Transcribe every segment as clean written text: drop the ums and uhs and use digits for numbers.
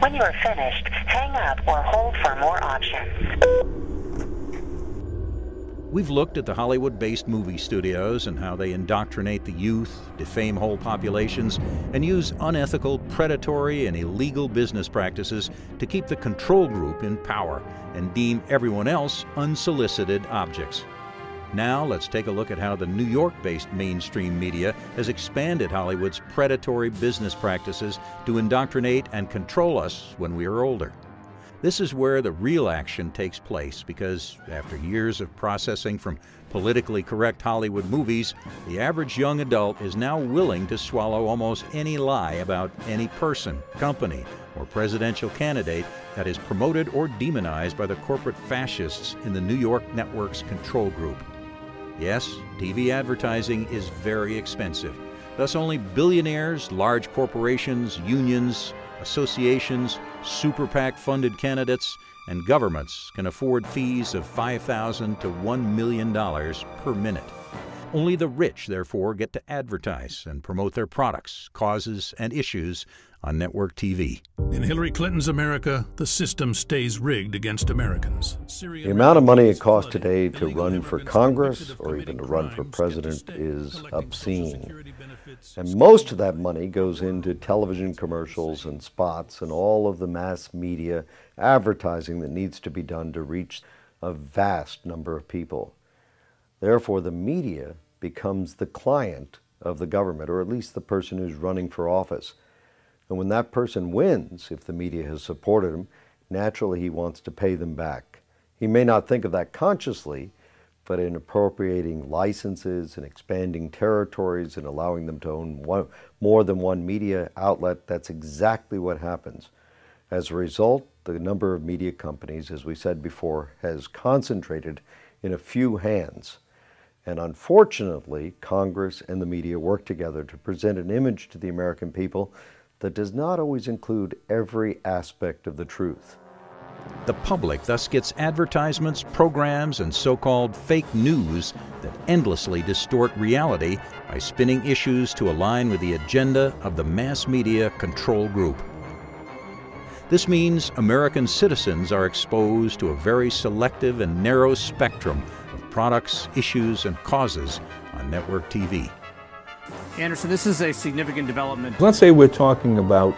When you are finished, hang up or hold for more options. We've looked at the Hollywood-based movie studios and how they indoctrinate the youth, defame whole populations, and use unethical, predatory, and illegal business practices to keep the control group in power and deem everyone else unsolicited objects. Now let's take a look at how the New York-based mainstream media has expanded Hollywood's predatory business practices to indoctrinate and control us when we are older. This is where the real action takes place because after years of processing from politically correct Hollywood movies, the average young adult is now willing to swallow almost any lie about any person, company, or presidential candidate that is promoted or demonized by the corporate fascists in the New York network's control group. Yes, TV advertising is very expensive. Thus, only billionaires, large corporations, unions, associations, super PAC-funded candidates, and governments can afford fees of $5,000 to $1 million per minute. Only the rich, therefore, get to advertise and promote their products, causes, and issues on network TV. In Hillary Clinton's America, the system stays rigged against Americans. The amount of money it costs today to run for Congress or even to run for president is obscene. And most of that money goes into television commercials and spots and all of the mass media advertising that needs to be done to reach a vast number of people. Therefore, the media becomes the client of the government, or at least the person who's running for office. And when that person wins, if the media has supported him, naturally he wants to pay them back. He may not think of that consciously, but in appropriating licenses and expanding territories and allowing them to own more than one media outlet, that's exactly what happens. As a result, the number of media companies, as we said before, has concentrated in a few hands. And unfortunately, Congress and the media work together to present an image to the American people that does not always include every aspect of the truth. The public thus gets advertisements, programs, and so-called fake news that endlessly distort reality by spinning issues to align with the agenda of the mass media control group. This means American citizens are exposed to a very selective and narrow spectrum of products, issues, and causes on network TV. Anderson, this is a significant development. Let's say we're talking about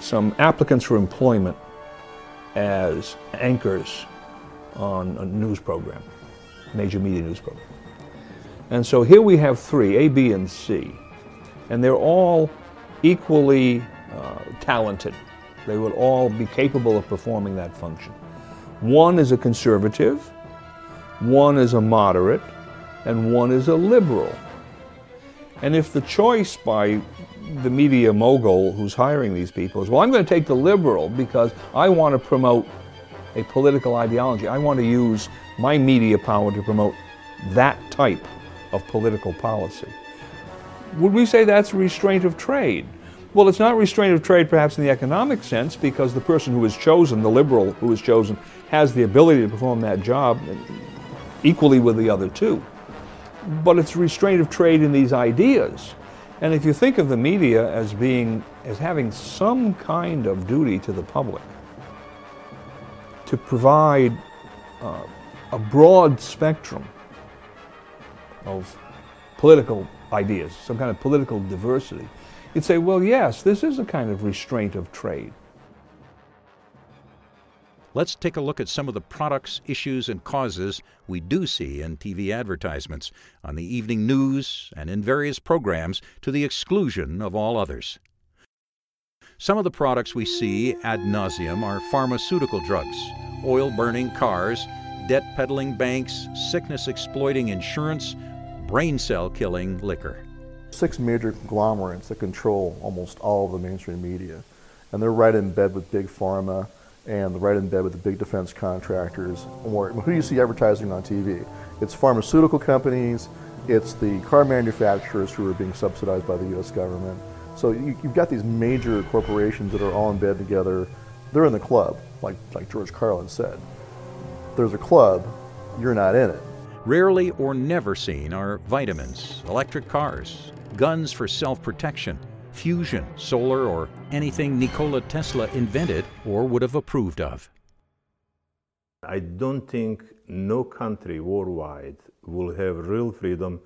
some applicants for employment as anchors on a news program, major media news program. And so here we have three, A, B, and C, and they're all equally talented. They would all be capable of performing that function. One is a conservative, one is a moderate, and one is a liberal. And if the choice by the media mogul who's hiring these people is, well, I'm going to take the liberal because I want to promote a political ideology. I want to use my media power to promote that type of political policy. Would we say that's restraint of trade? Well, it's not restraint of trade perhaps in the economic sense because the person who is chosen, the liberal who is chosen, has the ability to perform that job equally with the other two. But it's restraint of trade in these ideas. And if you think of the media as having some kind of duty to the public to provide a broad spectrum of political ideas, some kind of political diversity, you'd say, well, yes, this is a kind of restraint of trade. Let's take a look at some of the products, issues, and causes we do see in TV advertisements, on the evening news, and in various programs to the exclusion of all others. Some of the products we see ad nauseum are pharmaceutical drugs, oil-burning cars, debt-peddling banks, sickness-exploiting insurance, brain cell-killing liquor. Six major conglomerates that control almost all of the mainstream media, and they're right in bed with big pharma, and right in bed with the big defense contractors. Or who do you see advertising on TV? It's pharmaceutical companies, it's the car manufacturers who are being subsidized by the US government. So you've got these major corporations that are all in bed together. They're in the club, like George Carlin said. There's a club, you're not in it. Rarely or never seen are vitamins, electric cars, guns for self-protection, fusion, solar, or anything Nikola Tesla invented or would have approved of. I don't think no country worldwide will have real freedom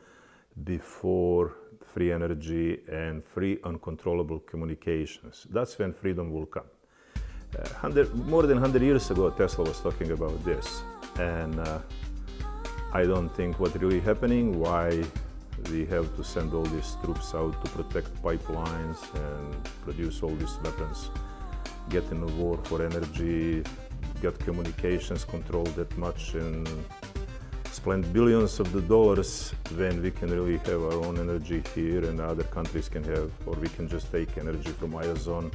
before free energy and free uncontrollable communications. That's when freedom will come. More than 100 years ago, Tesla was talking about this, and I don't think what's really happening, why we have to send all these troops out to protect pipelines and produce all these weapons, get in a war for energy, get communications controlled that much, and spend billions of the dollars when we can really have our own energy here, and other countries can have, or we can just take energy from Amazon,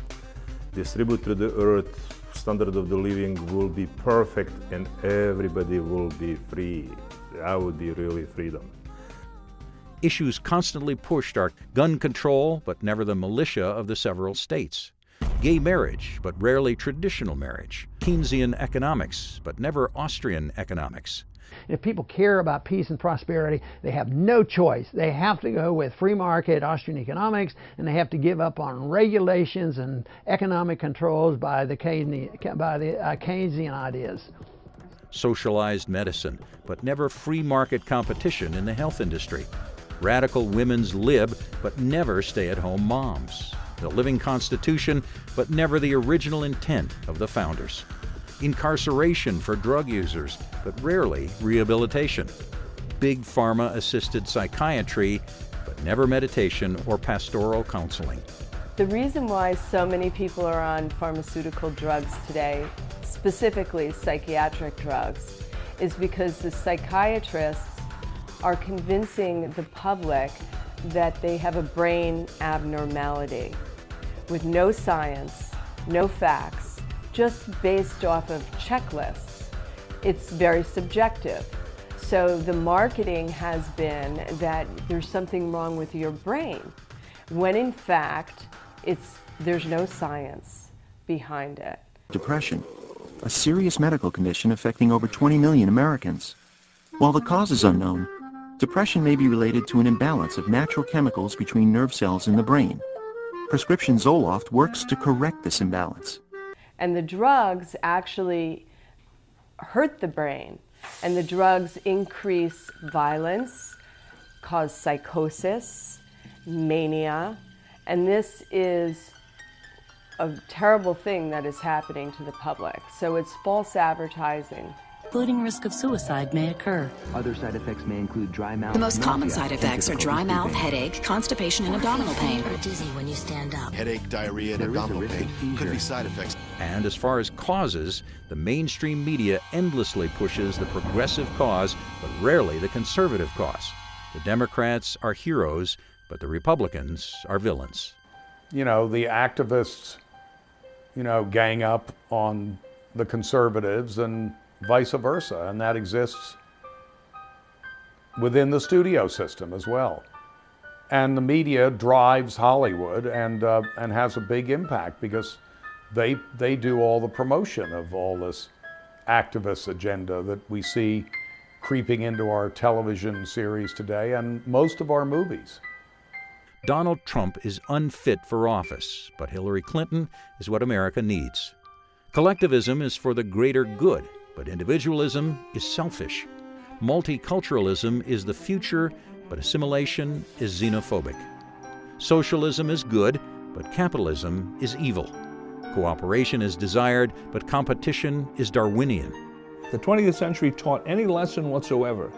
distribute to the earth, standard of the living will be perfect, and everybody will be free. That would be really freedom. Issues constantly pushed are gun control, but never the militia of the several states. Gay marriage, but rarely traditional marriage. Keynesian economics, but never Austrian economics. If people care about peace and prosperity, they have no choice. They have to go with free market Austrian economics, and they have to give up on regulations and economic controls by the Keynesian ideas. Socialized medicine, but never free market competition in the health industry. Radical women's lib, but never stay-at-home moms. The living constitution, but never the original intent of the founders. Incarceration for drug users, but rarely rehabilitation. Big pharma-assisted psychiatry, but never meditation or pastoral counseling. The reason why so many people are on pharmaceutical drugs today, specifically psychiatric drugs, is because the psychiatrists are convincing the public that they have a brain abnormality with no science, no facts, just based off of checklists. It's very subjective. So the marketing has been that there's something wrong with your brain, when in fact, there's no science behind it. Depression, a serious medical condition affecting over 20 million Americans. While the cause is unknown, depression may be related to an imbalance of natural chemicals between nerve cells in the brain. Prescription Zoloft works to correct this imbalance. And the drugs actually hurt the brain, and the drugs increase violence, cause psychosis, mania, and this is a terrible thing that is happening to the public. So it's false advertising. Including risk of suicide may occur. Other side effects may include dry mouth. The most common side effects are dry mouth, headache, constipation, and abdominal pain. Or dizzy when you stand up. Headache, diarrhea, and abdominal pain could be side effects. And as far as causes, the mainstream media endlessly pushes the progressive cause, but rarely the conservative cause. The Democrats are heroes, but the Republicans are villains. You know, the activists, you know, gang up on the conservatives and vice versa, and that exists within the studio system as well. And the media drives Hollywood and has a big impact because they do all the promotion of all this activist agenda that we see creeping into our television series today and most of our movies. Donald Trump is unfit for office, but Hillary Clinton is what America needs. Collectivism is for the greater good, but individualism is selfish. Multiculturalism is the future, but assimilation is xenophobic. Socialism is good, but capitalism is evil. Cooperation is desired, but competition is Darwinian. The 20th century taught any lesson whatsoever.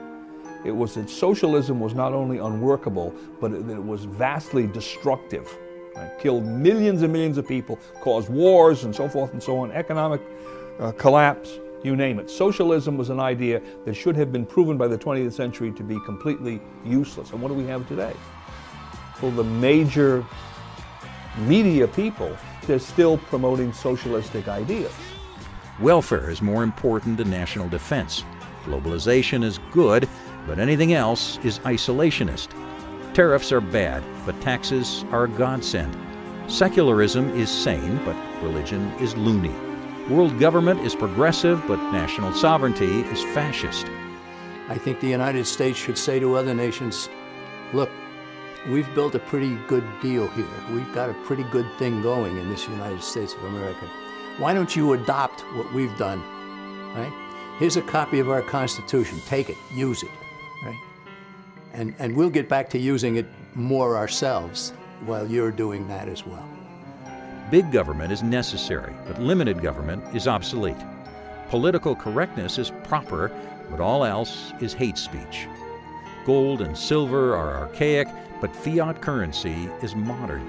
It was that socialism was not only unworkable, but it was vastly destructive. It killed millions and millions of people, caused wars and so forth and so on, economic collapse. You name it. Socialism was an idea that should have been proven by the 20th century to be completely useless. And what do we have today? Well, the major media people, they're still promoting socialistic ideas. Welfare is more important than national defense. Globalization is good, but anything else is isolationist. Tariffs are bad, but taxes are a godsend. Secularism is sane, but religion is loony. World government is progressive, but national sovereignty is fascist. I think the United States should say to other nations, look, We've built a pretty good deal here. We've got a pretty good thing going in this United States of America. Why don't you adopt what we've done, right? Here's a copy of our Constitution. Take it, use it, right? And we'll get back to using it more ourselves while you're doing that as well. Big government is necessary, but limited government is obsolete. Political correctness is proper, but all else is hate speech. Gold and silver are archaic, but fiat currency is modern.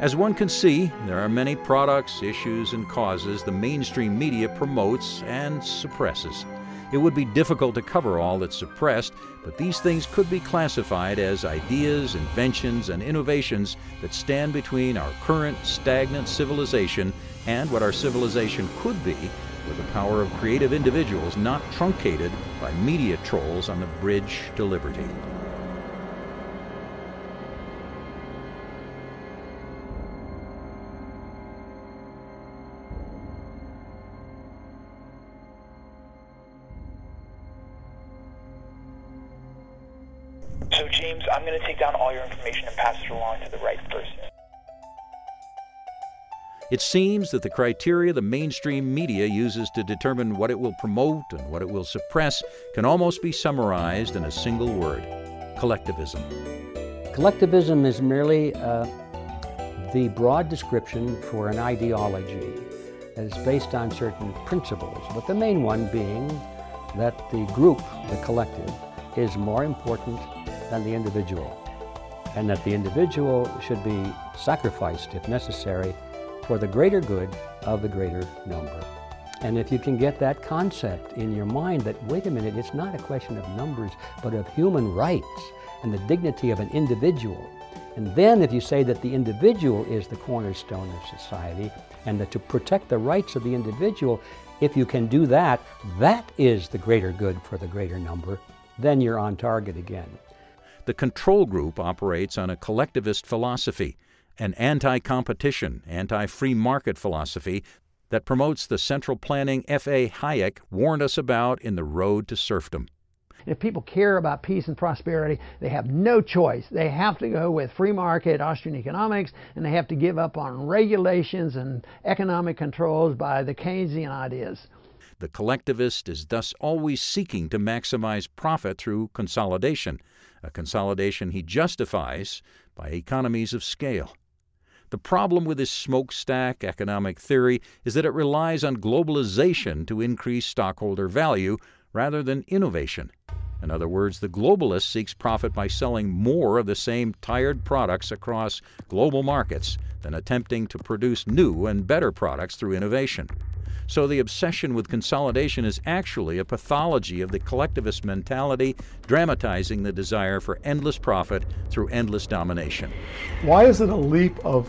As one can see, there are many products, issues, and causes the mainstream media promotes and suppresses. It would be difficult to cover all that's suppressed, but these things could be classified as ideas, inventions, and innovations that stand between our current stagnant civilization and what our civilization could be, with the power of creative individuals not truncated by media trolls on the bridge to liberty. So, James, I'm going to take down all your information and pass it along to the right person. It seems that the criteria the mainstream media uses to determine what it will promote and what it will suppress can almost be summarized in a single word: collectivism. Collectivism is merely the broad description for an ideology that is based on certain principles, but the main one being that the group, the collective, is more important than the individual, and that the individual should be sacrificed, if necessary, for the greater good of the greater number. And if you can get that concept in your mind that, wait a minute, it's not a question of numbers, but of human rights and the dignity of an individual. And then if you say that the individual is the cornerstone of society and that to protect the rights of the individual, if you can do that, that is the greater good for the greater number, then you're on target again. The control group operates on a collectivist philosophy, an anti-competition, anti-free market philosophy that promotes the central planning F.A. Hayek warned us about in The Road to Serfdom. If people care about peace and prosperity, they have no choice. They have to go with free market Austrian economics, and they have to give up on regulations and economic controls by the Keynesian ideas. The collectivist is thus always seeking to maximize profit through consolidation, a consolidation he justifies by economies of scale. The problem with this smokestack economic theory is that it relies on globalization to increase stockholder value rather than innovation. In other words, the globalist seeks profit by selling more of the same tired products across global markets than attempting to produce new and better products through innovation. So the obsession with consolidation is actually a pathology of the collectivist mentality, dramatizing the desire for endless profit through endless domination. Why is it a leap of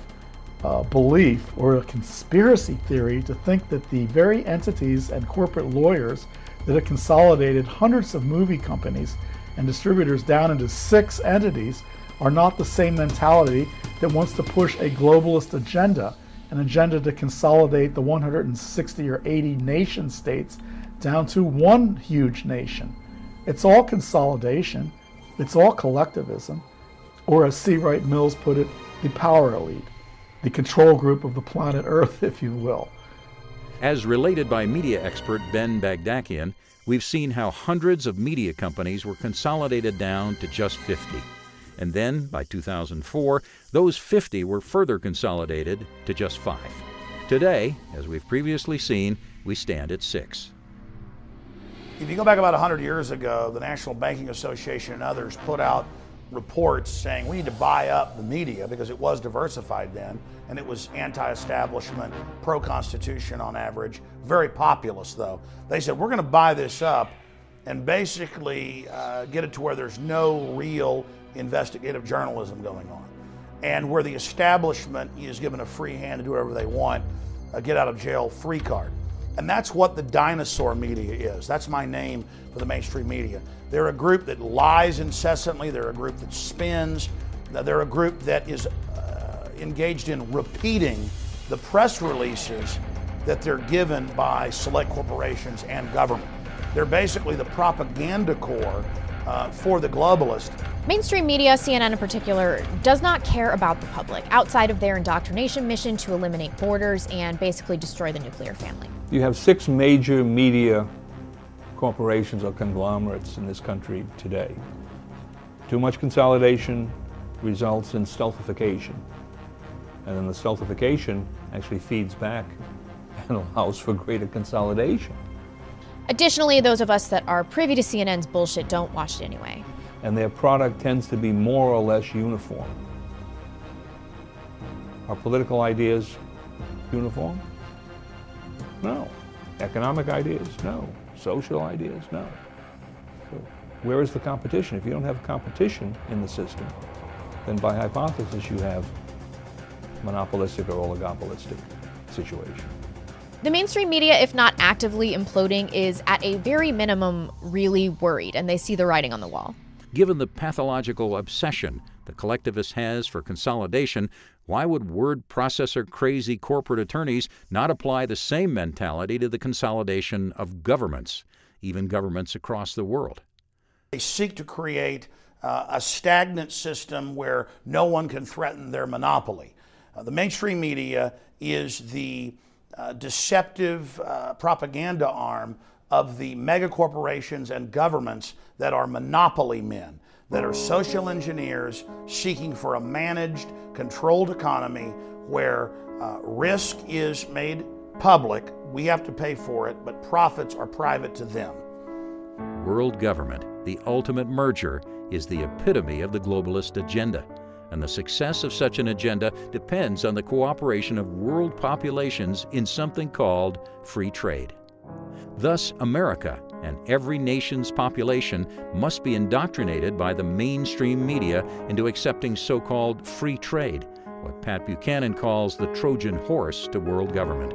belief or a conspiracy theory to think that the very entities and corporate lawyers that have consolidated hundreds of movie companies and distributors down into 6 entities are not the same mentality that wants to push a globalist agenda? An agenda to consolidate the 160 or 80 nation states down to one huge nation. It's all consolidation, it's all collectivism, or as C. Wright Mills put it, the power elite, the control group of the planet Earth, if you will. As related by media expert Ben Bagdikian, we've seen how hundreds of media companies were consolidated down to just 50. And then, by 2004, those 50 were further consolidated to just 5. Today, as we've previously seen, we stand at 6. If you go back about 100 years ago, the National Banking Association and others put out reports saying we need to buy up the media because it was diversified then, and it was anti-establishment, pro-constitution on average, very populist though. They said, we're going to buy this up and basically get it to where there's no real investigative journalism going on, and where the establishment is given a free hand to do whatever they want, a get out of jail free card. And that's what the dinosaur media is. That's my name for the mainstream media. They're a group that lies incessantly, they're a group that spins, they're a group that is engaged in repeating the press releases that they're given by select corporations and government. They're basically the propaganda corps for the globalist. Mainstream media, CNN in particular, does not care about the public outside of their indoctrination mission to eliminate borders and basically destroy the nuclear family. You have 6 major media corporations or conglomerates in this country today. Too much consolidation results in stealthification. And then the stealthification actually feeds back and allows for greater consolidation. Additionally, those of us that are privy to CNN's bullshit don't watch it anyway. And their product tends to be more or less uniform. Are political ideas uniform? No. Economic ideas? No. Social ideas? No. So where is the competition? If you don't have competition in the system, then by hypothesis you have monopolistic or oligopolistic situation. The mainstream media, if not actively imploding, is at a very minimum really worried, and they see the writing on the wall. Given the pathological obsession the collectivist has for consolidation, why would word processor crazy corporate attorneys not apply the same mentality to the consolidation of governments, even governments across the world? They seek to create a stagnant system where no one can threaten their monopoly. The mainstream media is the deceptive propaganda arm of the mega corporations and governments that are monopoly men, that are social engineers seeking for a managed, controlled economy where risk is made public. We have to pay for it, but profits are private to them. World government, the ultimate merger, is the epitome of the globalist agenda. And the success of such an agenda depends on the cooperation of world populations in something called free trade. Thus, America and every nation's population must be indoctrinated by the mainstream media into accepting so-called free trade, what Pat Buchanan calls the Trojan horse to world government.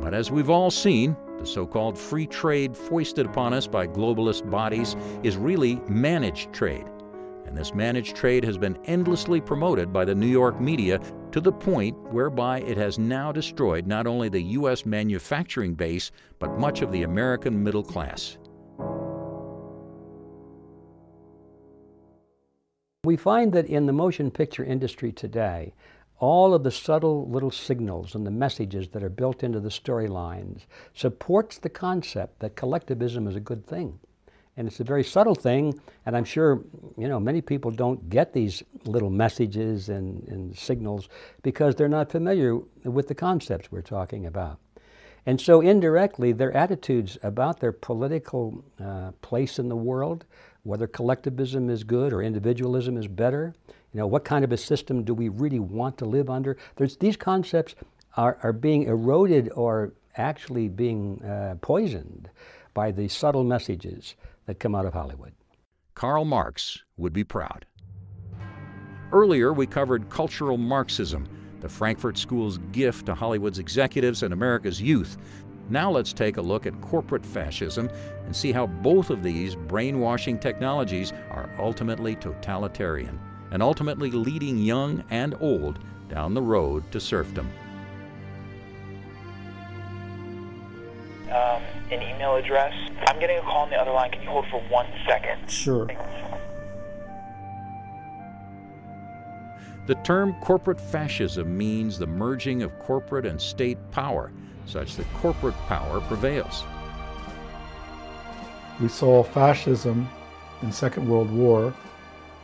But as we've all seen, the so-called free trade foisted upon us by globalist bodies is really managed trade. And this managed trade has been endlessly promoted by the New York media to the point whereby it has now destroyed not only the U.S. manufacturing base, but much of the American middle class. We find that in the motion picture industry today, all of the subtle little signals and the messages that are built into the storylines supports the concept that collectivism is a good thing. And it's a very subtle thing, and I'm sure, you know, many people don't get these little messages and signals because they're not familiar with the concepts we're talking about. And so indirectly, their attitudes about their political place in the world, whether collectivism is good or individualism is better, you know, what kind of a system do we really want to live under? These concepts are being eroded or actually being poisoned by the subtle messages that come out of Hollywood. Karl Marx would be proud. Earlier, we covered cultural Marxism, the Frankfurt School's gift to Hollywood's executives and America's youth. Now let's take a look at corporate fascism and see how both of these brainwashing technologies are ultimately totalitarian and ultimately leading young and old down the road to serfdom. An email address. I'm getting a call on the other line. Can you hold for 1 second? Sure. The term corporate fascism means the merging of corporate and state power, such that corporate power prevails. We saw fascism in the Second World War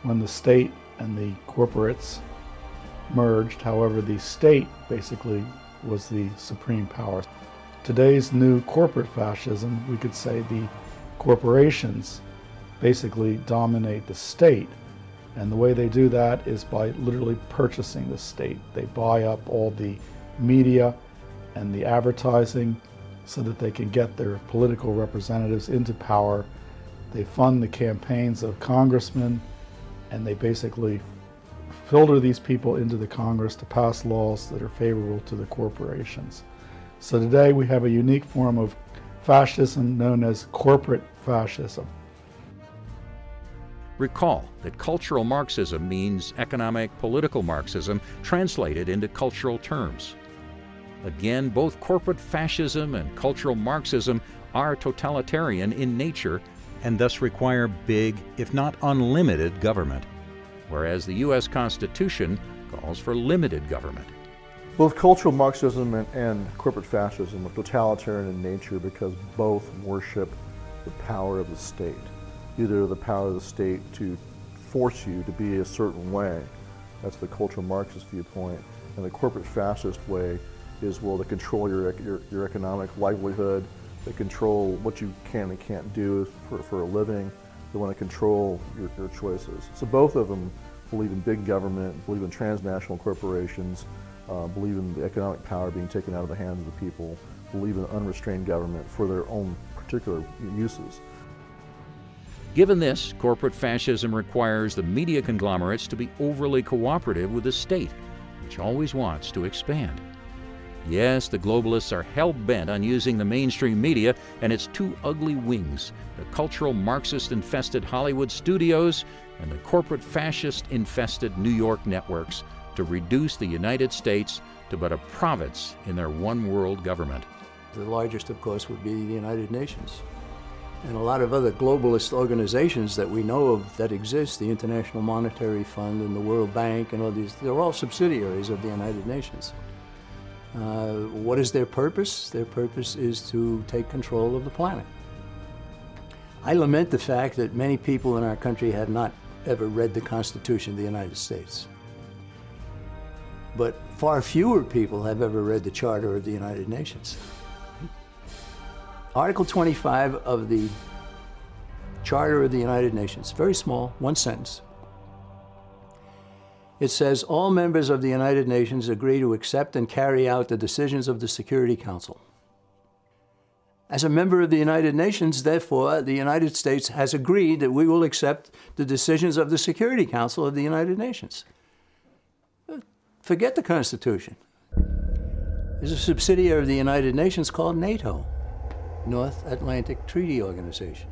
when the state and the corporates merged. However, the state basically was the supreme power. Today's new corporate fascism, we could say the corporations basically dominate the state. And the way they do that is by literally purchasing the state. They buy up all the media and the advertising so that they can get their political representatives into power. They fund the campaigns of congressmen, and they basically filter these people into the Congress to pass laws that are favorable to the corporations. So today we have a unique form of fascism known as corporate fascism. Recall that cultural Marxism means economic, political Marxism translated into cultural terms. Again, both corporate fascism and cultural Marxism are totalitarian in nature and thus require big, if not unlimited, government, whereas the U.S. Constitution calls for limited government. Both cultural Marxism and corporate fascism are totalitarian in nature because both worship the power of the state, either the power of the state to force you to be a certain way, that's the cultural Marxist viewpoint, and the corporate fascist way is, well, to control your economic livelihood, they control what you can and can't do for a living, they want to control your choices. So both of them believe in big government, believe in transnational corporations, believe in the economic power being taken out of the hands of the people, believe in unrestrained government for their own particular uses. Given this, corporate fascism requires the media conglomerates to be overly cooperative with the state, which always wants to expand. Yes, the globalists are hell-bent on using the mainstream media and its two ugly wings, the cultural Marxist-infested Hollywood studios and the corporate fascist-infested New York networks, to reduce the United States to but a province in their one-world government. The largest, of course, would be the United Nations and a lot of other globalist organizations that we know of that exist, the International Monetary Fund and the World Bank and all these. They're all subsidiaries of the United Nations. What is their purpose? Their purpose is to take control of the planet. I lament the fact that many people in our country have not ever read the Constitution of the United States. But far fewer people have ever read the Charter of the United Nations. Article 25 of the Charter of the United Nations, very small, one sentence. It says, all members of the United Nations agree to accept and carry out the decisions of the Security Council. As a member of the United Nations, therefore, the United States has agreed that we will accept the decisions of the Security Council of the United Nations. Forget the Constitution. There's a subsidiary of the United Nations called NATO, North Atlantic Treaty Organization.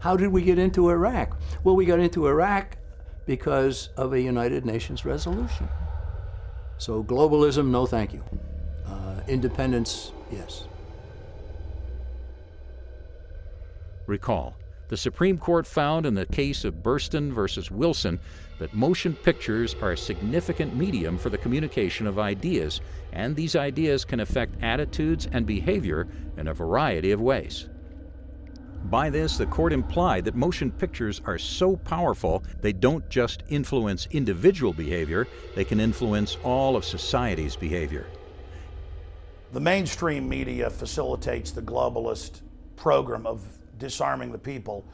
How did we get into Iraq? Well, we got into Iraq because of a United Nations resolution. So globalism, no thank you. Independence, yes. Recall, the Supreme Court found in the case of Burstyn versus Wilson that motion pictures are a significant medium for the communication of ideas, and these ideas can affect attitudes and behavior in a variety of ways. By this, the court implied that motion pictures are so powerful they don't just influence individual behavior, they can influence all of society's behavior. The mainstream media facilitates the globalist program of disarming the people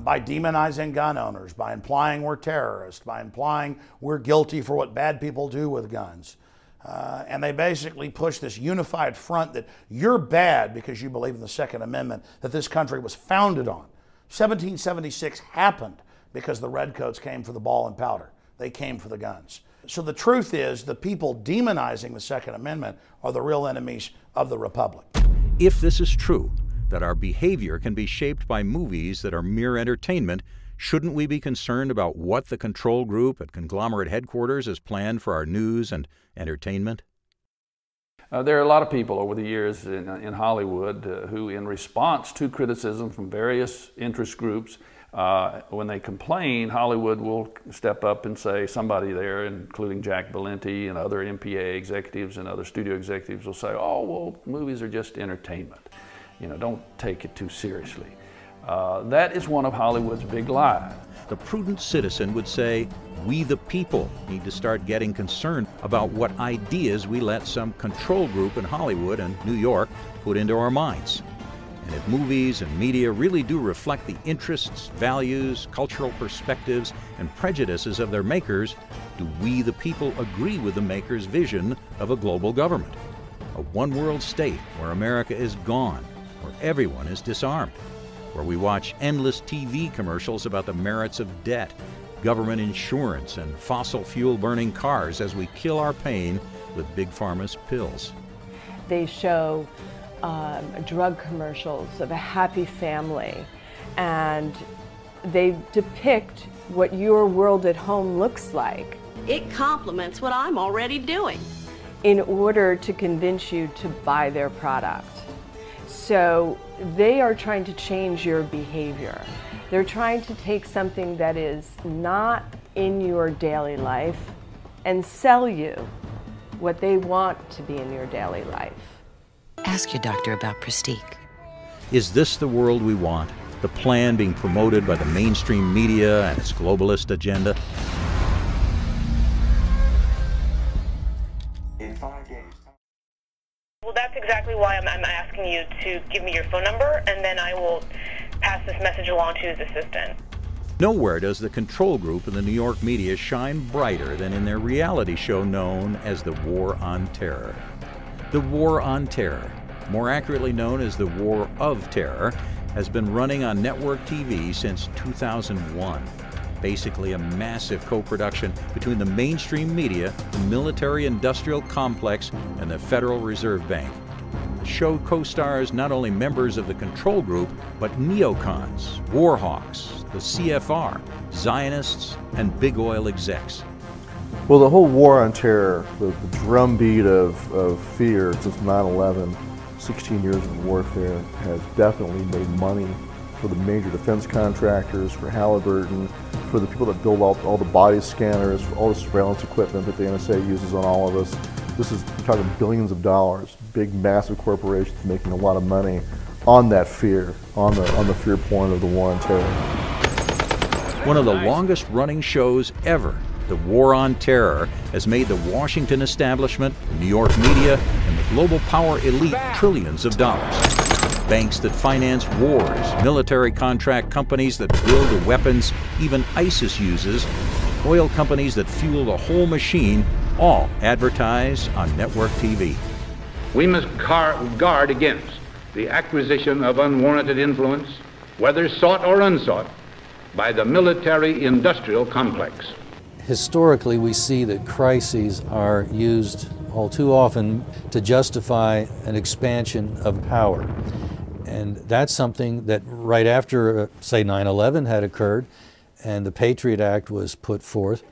by demonizing gun owners, by implying we're terrorists, by implying we're guilty for what bad people do with guns. And they basically push this unified front that you're bad because you believe in the Second Amendment that this country was founded on. 1776 happened because the Redcoats came for the ball and powder. They came for the guns. So the truth is, the people demonizing the Second Amendment are the real enemies of the Republic. If this is true, that our behavior can be shaped by movies that are mere entertainment, shouldn't we be concerned about what the control group at conglomerate headquarters has planned for our news and entertainment? There are a lot of people over the years in Hollywood who, in response to criticism from various interest groups, when they complain, Hollywood will step up and say somebody there, including Jack Valenti and other MPA executives and other studio executives, will say, oh, well, movies are just entertainment. You know, don't take it too seriously. That is one of Hollywood's big lies. The prudent citizen would say, we the people need to start getting concerned about what ideas we let some control group in Hollywood and New York put into our minds. And if movies and media really do reflect the interests, values, cultural perspectives, and prejudices of their makers, do we the people agree with the makers' vision of a global government? A one-world state where America is gone, where everyone is disarmed, where we watch endless TV commercials about the merits of debt, government insurance, and fossil fuel-burning cars as we kill our pain with Big Pharma's pills. They show drug commercials of a happy family, and they depict what your world at home looks like. It complements what I'm already doing in order to convince you to buy their product. So they are trying to change your behavior. They're trying to take something that is not in your daily life and sell you what they want to be in your daily life. Ask your doctor about Prestique. Is this the world we want? The plan being promoted by the mainstream media and its globalist agenda? Well, that's exactly why I'm asking you to give me your phone number, and then I will pass this message along to his assistant. Nowhere does the control group in the New York media shine brighter than in their reality show known as the War on Terror. The War on Terror, more accurately known as the War of Terror, has been running on network TV since 2001. Basically a massive co-production between the mainstream media, the military-industrial complex, and the Federal Reserve Bank. The show co-stars not only members of the control group, but neocons, warhawks, the CFR, Zionists, and big oil execs. Well, the whole war on terror, the drumbeat of fear since 9/11, 16 years of warfare, has definitely made money for the major defense contractors, for Halliburton, for the people that build all the body scanners, for all the surveillance equipment that the NSA uses on all of us. This is, we're talking billions of dollars, big, massive corporations making a lot of money on that fear, on the fear porn of the war on terror. One of the longest running shows ever, the War on Terror, has made the Washington establishment, New York media, and the global power elite trillions of dollars. Banks that finance wars, military contract companies that build the weapons even ISIS uses, oil companies that fuel the whole machine, all advertise on network TV. We must guard against the acquisition of unwarranted influence, whether sought or unsought, by the military-industrial complex. Historically, we see that crises are used all too often to justify an expansion of power. And that's something that right after, say, 9/11 had occurred and the Patriot Act was put forth,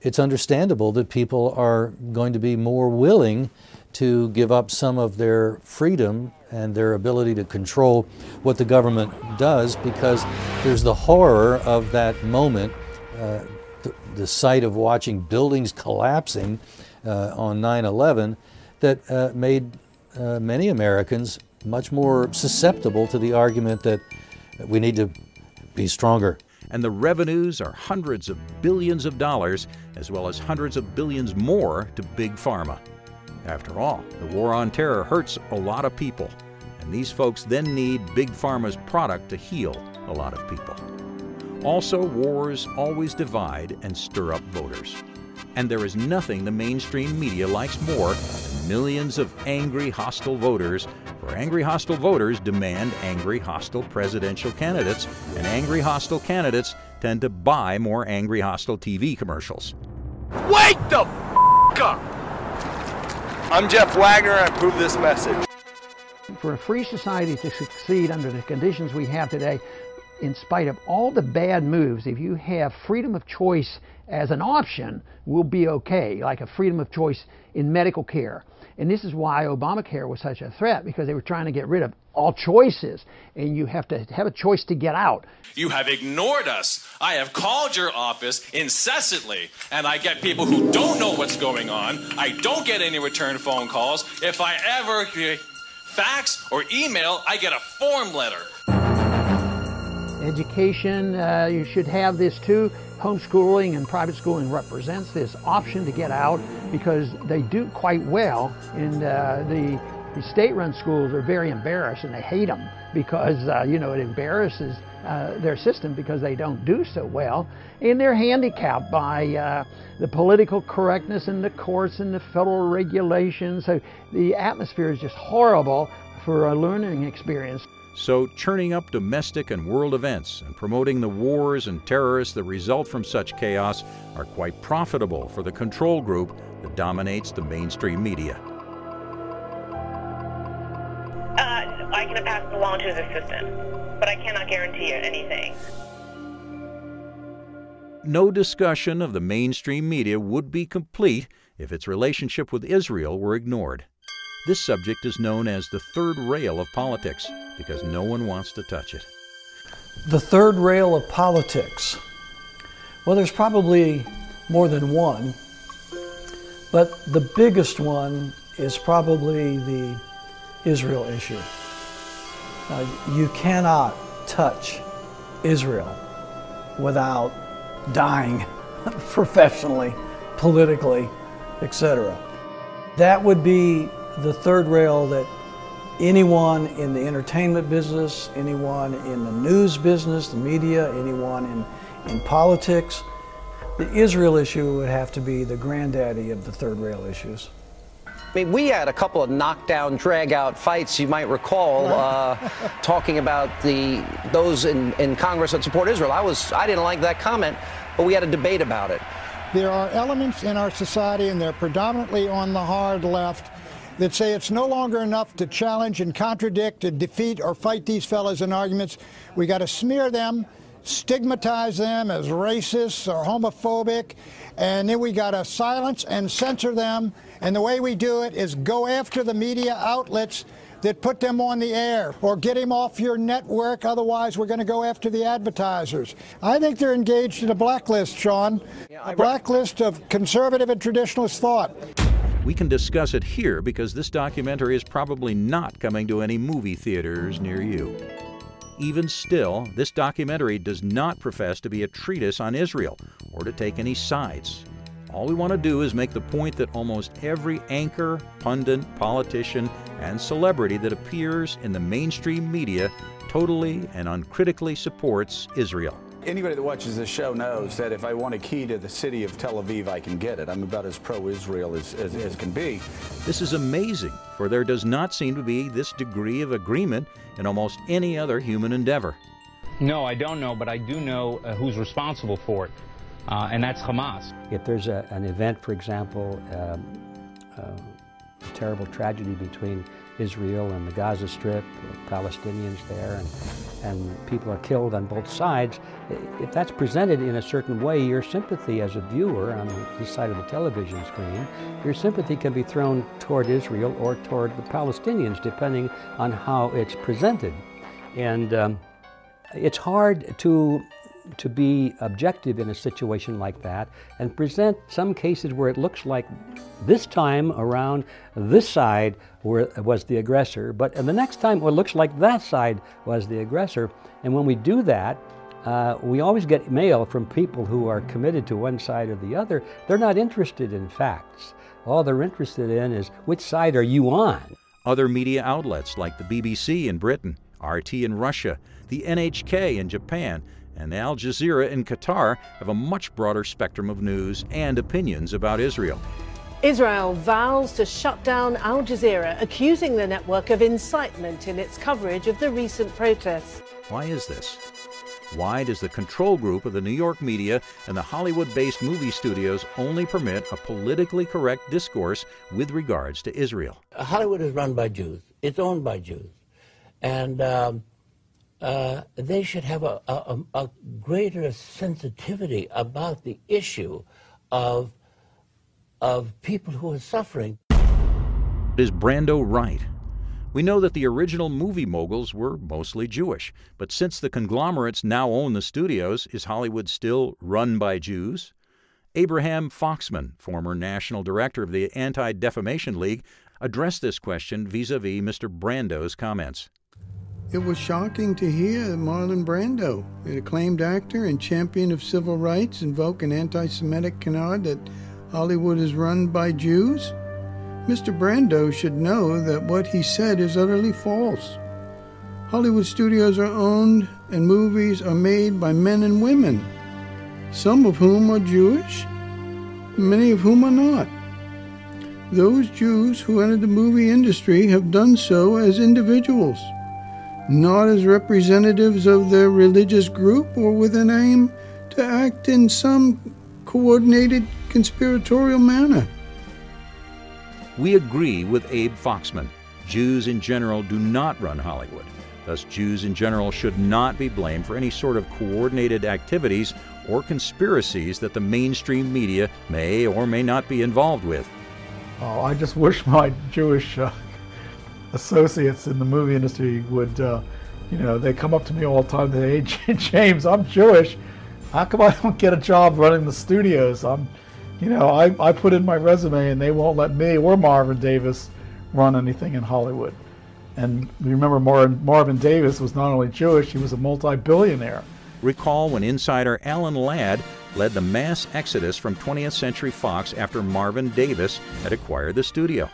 it's understandable that people are going to be more willing to give up some of their freedom and their ability to control what the government does, because there's the horror of that moment, the sight of watching buildings collapsing on 9/11, that made many Americans much more susceptible to the argument that we need to be stronger. And the revenues are hundreds of billions of dollars, as well as hundreds of billions more to Big Pharma. After all, the War on Terror hurts a lot of people, and these folks then need Big Pharma's product to heal a lot of people. Also, wars always divide and stir up voters. And there is nothing the mainstream media likes more than millions of angry, hostile voters, for angry, hostile voters demand angry, hostile presidential candidates, and angry, hostile candidates tend to buy more angry, hostile TV commercials. Wake the f*** up! I'm Jeff Wagner, I approve this message. For a free society to succeed under the conditions we have today, in spite of all the bad moves, if you have freedom of choice as an option, we'll be okay, like a freedom of choice in medical care. And this is why Obamacare was such a threat, because they were trying to get rid of all choices, and you have to have a choice to get out. You have ignored us. I have called your office incessantly, and I get people who don't know what's going on. I don't get any return phone calls. If I ever fax or email, I get a form letter. Education, you should have this too. Homeschooling and private schooling represents this option to get out, because they do quite well, and the state-run schools are very embarrassed, and they hate them because you know, it embarrasses their system because they don't do so well, and they're handicapped by the political correctness in the courts and the federal regulations. So the atmosphere is just horrible for a learning experience. So churning up domestic and world events and promoting the wars and terrorists that result from such chaos are quite profitable for the control group that dominates the mainstream media. I can pass it along to his assistant, but I cannot guarantee you anything. No discussion of the mainstream media would be complete if its relationship with Israel were ignored. This subject is known as the third rail of politics because no one wants to touch it. The third rail of politics. Well, there's probably more than one, but the biggest one is probably the Israel issue. You cannot touch Israel without dying professionally, politically, etc. That would be the third rail that anyone in the entertainment business, anyone in the news business, the media, anyone in politics, the Israel issue would have to be the granddaddy of the third rail issues. I mean, we had a couple of knockdown, drag-out fights, you might recall, talking about those in Congress that support Israel. I didn't like that comment, but we had a debate about it. There are elements in our society, and they're predominantly on the hard left, that say it's no longer enough to challenge and contradict and defeat or fight these fellas in arguments. We got to smear them, stigmatize them as racist or homophobic, and then we got to silence and censor them. And the way we do it is go after the media outlets that put them on the air, or get him off your network, otherwise we're going to go after the advertisers. I think they're engaged in a blacklist, Sean, a blacklist of conservative and traditionalist thought. We can discuss it here because this documentary is probably not coming to any movie theaters near you. Even still, this documentary does not profess to be a treatise on Israel or to take any sides. All we want to do is make the point that almost every anchor, pundit, politician, and celebrity that appears in the mainstream media totally and uncritically supports Israel. Anybody that watches this show knows that if I want a key to the city of Tel Aviv, I can get it. I'm about as pro-Israel as can be. This is amazing, for there does not seem to be this degree of agreement in almost any other human endeavor. No, I don't know, but I do know who's responsible for it, and that's Hamas. If there's an event, for example, a terrible tragedy between Israel and the Gaza Strip, the Palestinians there, and people are killed on both sides, if that's presented in a certain way, your sympathy as a viewer on this side of the television screen, your sympathy can be thrown toward Israel or toward the Palestinians, depending on how it's presented. And it's hard to be objective in a situation like that and present some cases where it looks like this time around this side was the aggressor, but the next time it looks like that side was the aggressor. And when we do that, we always get mail from people who are committed to one side or the other. They're not interested in facts. All they're interested in is which side are you on. Other media outlets like the BBC in Britain, RT in Russia, the NHK in Japan, and Al Jazeera in Qatar have a much broader spectrum of news and opinions about Israel. Israel vows to shut down Al Jazeera, accusing the network of incitement in its coverage of the recent protests. Why is this? Why does the control group of the New York media and the Hollywood-based movie studios only permit a politically correct discourse with regards to Israel? Hollywood is run by Jews. It's owned by Jews. And they should have a greater sensitivity about the issue of people who are suffering. Is Brando right? We know that the original movie moguls were mostly Jewish, but since the conglomerates now own the studios, is Hollywood still run by Jews? Abraham Foxman, former national director of the Anti-Defamation League, addressed this question vis-a-vis Mr. Brando's comments. It was shocking to hear Marlon Brando, an acclaimed actor and champion of civil rights, invoke an anti-Semitic canard that Hollywood is run by Jews. Mr. Brando should know that what he said is utterly false. Hollywood studios are owned and movies are made by men and women, some of whom are Jewish, many of whom are not. Those Jews who entered the movie industry have done so as individuals, not as representatives of their religious group or with an aim to act in some coordinated conspiratorial manner. We agree with Abe Foxman. Jews in general do not run Hollywood. Thus, Jews in general should not be blamed for any sort of coordinated activities or conspiracies that the mainstream media may or may not be involved with. Oh, I just wish my Jewish associates in the movie industry would, you know, they come up to me all the time. They say, hey, James, I'm Jewish. How come I don't get a job running the studios? I'm, you know, I put in my resume and they won't let me or Marvin Davis run anything in Hollywood. And remember, Marvin Davis was not only Jewish, he was a multi-billionaire. Recall when insider Alan Ladd led the mass exodus from 20th Century Fox after Marvin Davis had acquired the studio.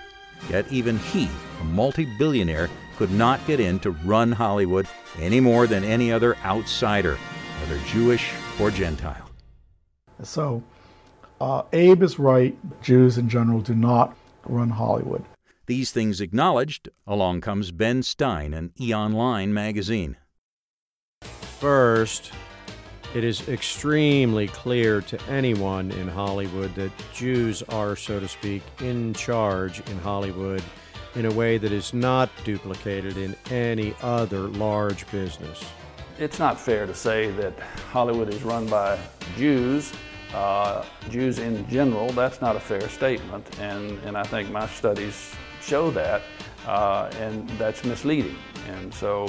Yet even he, a multi-billionaire, could not get in to run Hollywood any more than any other outsider, whether Jewish or Gentile. So Abe is right. Jews in general do not run Hollywood. These things acknowledged, along comes Ben Stein and E! Online magazine. First, it is extremely clear to anyone in Hollywood that Jews are, so to speak, in charge in Hollywood in a way that is not duplicated in any other large business. It's not fair to say that Hollywood is run by Jews. Jews in general, that's not a fair statement, and I think my studies show that, and that's misleading. And so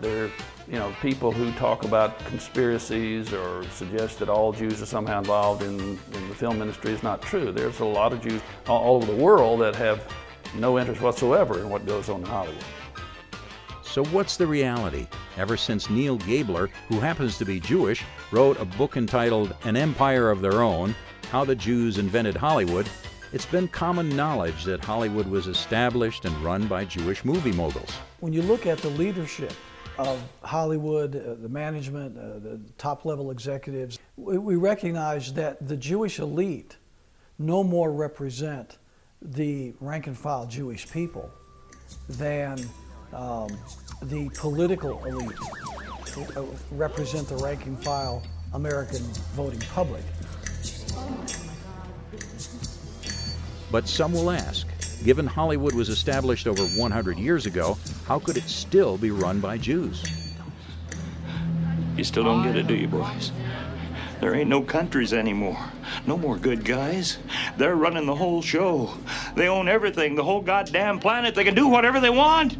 there, you know, people who talk about conspiracies or suggest that all Jews are somehow involved in the film industry is not true. There's a lot of Jews all over the world that have no interest whatsoever in what goes on in Hollywood. So what's the reality? Ever since Neil Gabler, who happens to be Jewish, wrote a book entitled An Empire of Their Own, How the Jews Invented Hollywood, it's been common knowledge that Hollywood was established and run by Jewish movie moguls. When you look at the leadership of Hollywood, the management, the top-level executives, we recognize that the Jewish elite no more represent the rank-and-file Jewish people than the political elite represent the rank-and-file American voting public. But some will ask, given Hollywood was established over 100 years ago, how could it still be run by Jews? You still don't get it, do you, boys? There ain't no countries anymore. No more good guys. They're running the whole show. They own everything, the whole goddamn planet. They can do whatever they want.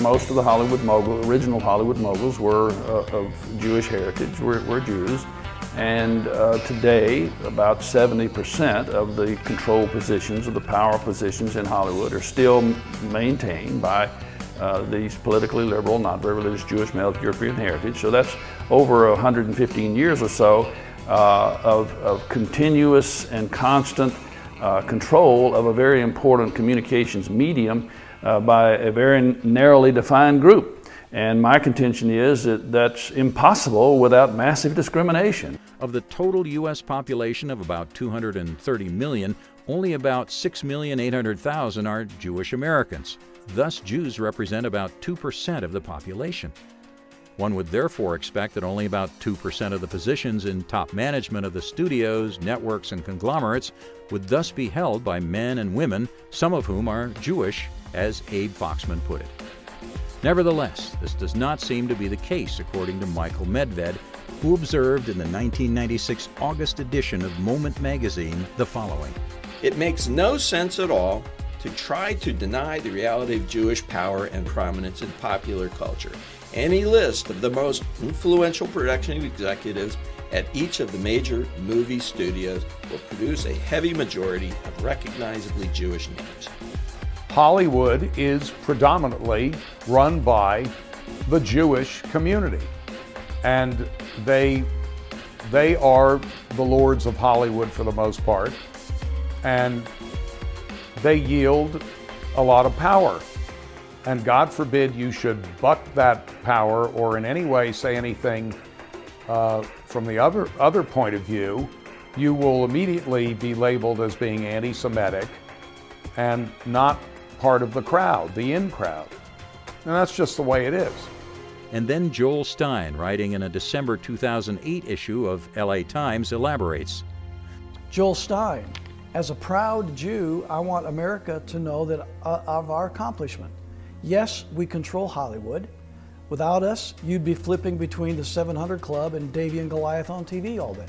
Most of the Hollywood moguls, original Hollywood moguls, were of Jewish heritage, were Jews. And today, about 70% of the control positions, of the power positions in Hollywood are still maintained by these politically liberal, not very religious Jewish males of European heritage. So that's over 115 years or so of continuous and constant control of a very important communications medium by a very narrowly defined group. And my contention is that that's impossible without massive discrimination. Of the total U.S. population of about 230 million, only about 6,800,000 are Jewish Americans. Thus, Jews represent about 2% of the population. One would therefore expect that only about 2% of the positions in top management of the studios, networks, and conglomerates would thus be held by men and women, some of whom are Jewish, as Abe Foxman put it. Nevertheless, this does not seem to be the case, according to Michael Medved, who observed in the 1996 August edition of Moment magazine the following. It makes no sense at all to try to deny the reality of Jewish power and prominence in popular culture. Any list of the most influential production executives at each of the major movie studios will produce a heavy majority of recognizably Jewish names. Hollywood is predominantly run by the Jewish community, and they are the lords of Hollywood for the most part, and they yield a lot of power. And God forbid you should buck that power or in any way say anything from the other point of view. You will immediately be labeled as being anti-Semitic and not part of the crowd, the in-crowd. And that's just the way it is. And then Joel Stein, writing in a December 2008 issue of LA Times, elaborates. Joel Stein, as a proud Jew, I want America to know that of our accomplishment. Yes, we control Hollywood. Without us, you'd be flipping between the 700 Club and Davy and Goliath on TV all day.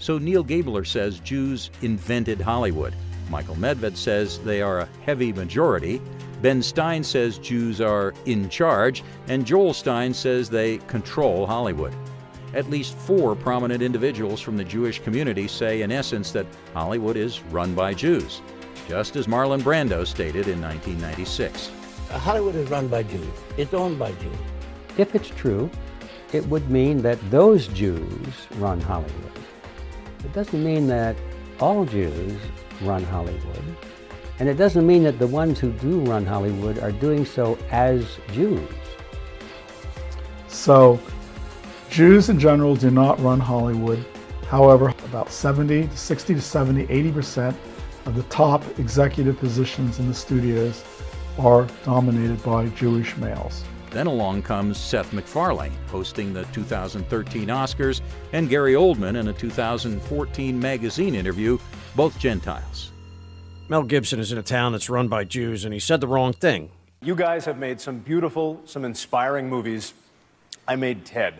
So Neil Gabler says Jews invented Hollywood. Michael Medved says they are a heavy majority, Ben Stein says Jews are in charge, and Joel Stein says they control Hollywood. At least four prominent individuals from the Jewish community say, in essence, that Hollywood is run by Jews, just as Marlon Brando stated in 1996. Hollywood is run by Jews. It's owned by Jews. If it's true, it would mean that those Jews run Hollywood. It doesn't mean that all Jews run Hollywood. And it doesn't mean that the ones who do run Hollywood are doing so as Jews. So, Jews in general do not run Hollywood. However, about 60 to 70, 80% of the top executive positions in the studios are dominated by Jewish males. Then along comes Seth MacFarlane, hosting the 2013 Oscars, and Gary Oldman in a 2014 magazine interview, both Gentiles. Mel Gibson is in a town that's run by Jews, and he said the wrong thing. You guys have made some beautiful, some inspiring movies. I made Ted.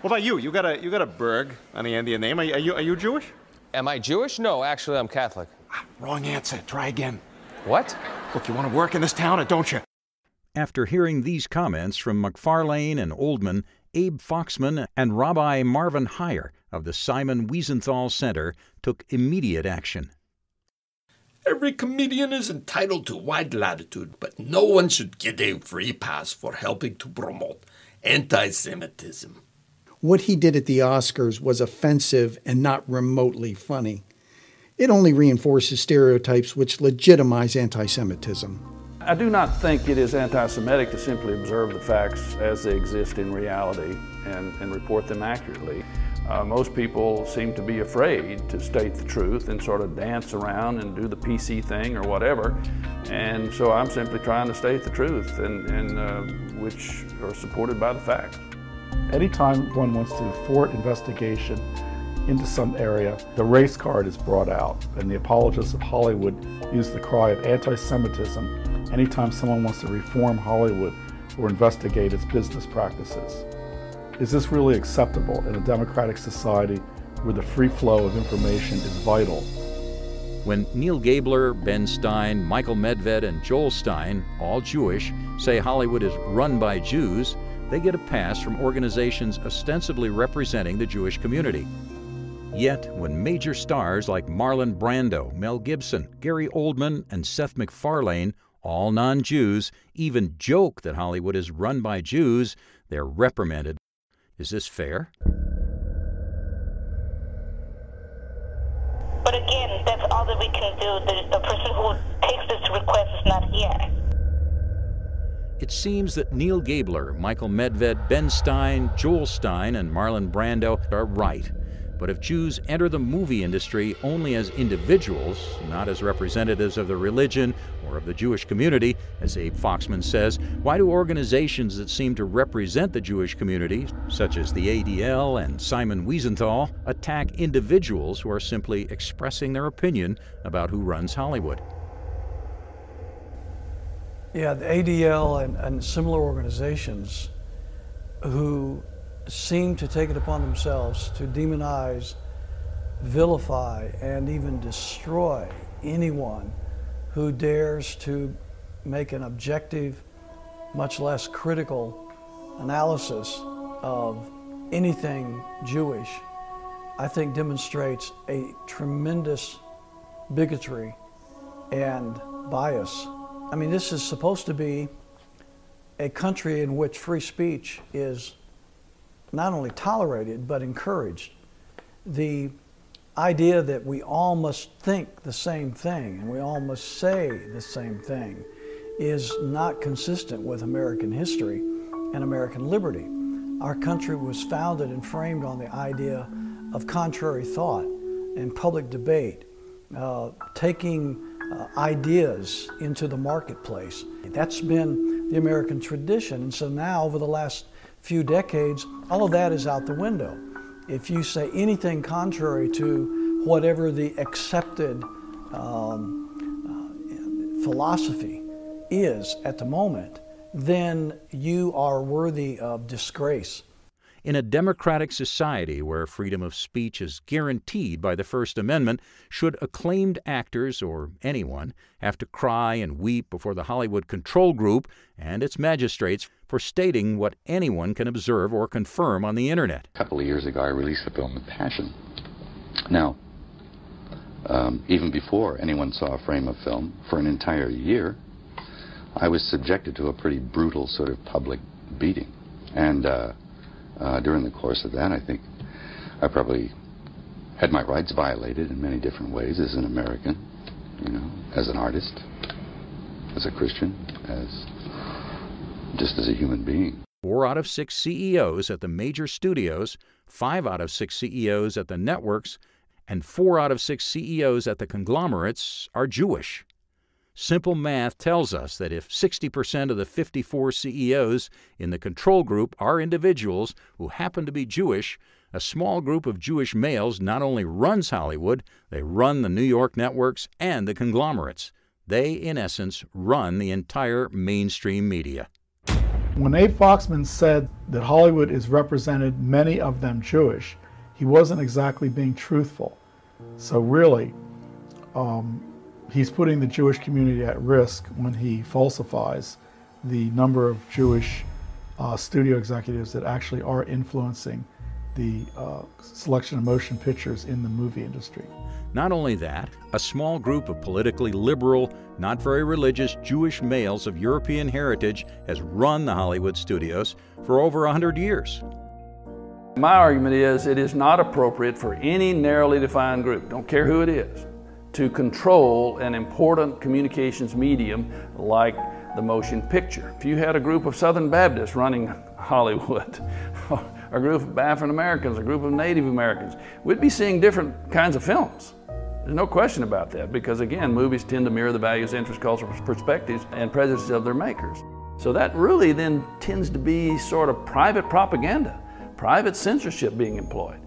What about you? You got a Berg on the end of your name. Are you Jewish? Am I Jewish? No, actually, I'm Catholic. Ah, wrong answer. Try again. What? Look, you want to work in this town, or don't you? After hearing these comments from MacFarlane and Oldman, Abe Foxman and Rabbi Marvin Heyer of the Simon Wiesenthal Center took immediate action. Every comedian is entitled to wide latitude, but no one should get a free pass for helping to promote anti-Semitism. What he did at the Oscars was offensive and not remotely funny. It only reinforces stereotypes which legitimize anti-Semitism. I do not think it is anti-Semitic to simply observe the facts as they exist in reality and report them accurately. Most people seem to be afraid to state the truth and sort of dance around and do the PC thing or whatever. And so I'm simply trying to state the truth, which are supported by the facts. Anytime one wants to thwart investigation into some area, the race card is brought out. And the apologists of Hollywood use the cry of anti-Semitism anytime someone wants to reform Hollywood or investigate its business practices. Is this really acceptable in a democratic society where the free flow of information is vital? When Neil Gabler, Ben Stein, Michael Medved, and Joel Stein, all Jewish, say Hollywood is run by Jews, they get a pass from organizations ostensibly representing the Jewish community. Yet, when major stars like Marlon Brando, Mel Gibson, Gary Oldman, and Seth MacFarlane, all non-Jews, even joke that Hollywood is run by Jews, they're reprimanded. Is this fair? But again, that's all that we can do. The person who takes this request is not here. It seems that Neil Gabler, Michael Medved, Ben Stein, Joel Stein, and Marlon Brando are right. But if Jews enter the movie industry only as individuals, not as representatives of the religion or of the Jewish community, as Abe Foxman says, why do organizations that seem to represent the Jewish community, such as the ADL and Simon Wiesenthal, attack individuals who are simply expressing their opinion about who runs Hollywood? Yeah, the ADL and similar organizations who seem to take it upon themselves to demonize, vilify, and even destroy anyone who dares to make an objective, much less critical, analysis of anything Jewish, I think demonstrates a tremendous bigotry and bias. I mean, this is supposed to be a country in which free speech is not only tolerated, but encouraged. The idea that we all must think the same thing and we all must say the same thing is not consistent with American history and American liberty. Our country was founded and framed on the idea of contrary thought and public debate, taking ideas into the marketplace. That's been the American tradition, and so now over the last few decades, all of that is out the window. If you say anything contrary to whatever the accepted philosophy is at the moment, then you are worthy of disgrace. In a democratic society where freedom of speech is guaranteed by the First Amendment, should acclaimed actors, or anyone, have to cry and weep before the Hollywood Control Group and its magistrates for stating what anyone can observe or confirm on the Internet? A couple of years ago, I released the film The Passion. Now, even before anyone saw a frame of film, for an entire year, I was subjected to a pretty brutal sort of public beating. And during the course of that, I think I probably had my rights violated in many different ways as an American, you know, as an artist, as a Christian, as just as a human being. 4 out of 6 CEOs at the major studios, 5 out of 6 CEOs at the networks, and 4 out of 6 CEOs at the conglomerates are Jewish. Simple math tells us that if 60% of the 54 CEOs in the control group are individuals who happen to be Jewish, a small group of Jewish males not only runs Hollywood, they run the New York networks and the conglomerates. They, in essence, run the entire mainstream media. When Abe Foxman said that Hollywood is represented, many of them Jewish, he wasn't exactly being truthful. So really, he's putting the Jewish community at risk when he falsifies the number of Jewish studio executives that actually are influencing the selection of motion pictures in the movie industry. Not only that, a small group of politically liberal, not very religious Jewish males of European heritage has run the Hollywood studios for over 100 years. My argument is it is not appropriate for any narrowly defined group, don't care who it is, to control an important communications medium like the motion picture. If you had a group of Southern Baptists running Hollywood, a group of African Americans, a group of Native Americans, we'd be seeing different kinds of films. There's no question about that, because again, movies tend to mirror the values, interests, cultural perspectives, and prejudices of their makers. So that really then tends to be sort of private propaganda, private censorship being employed.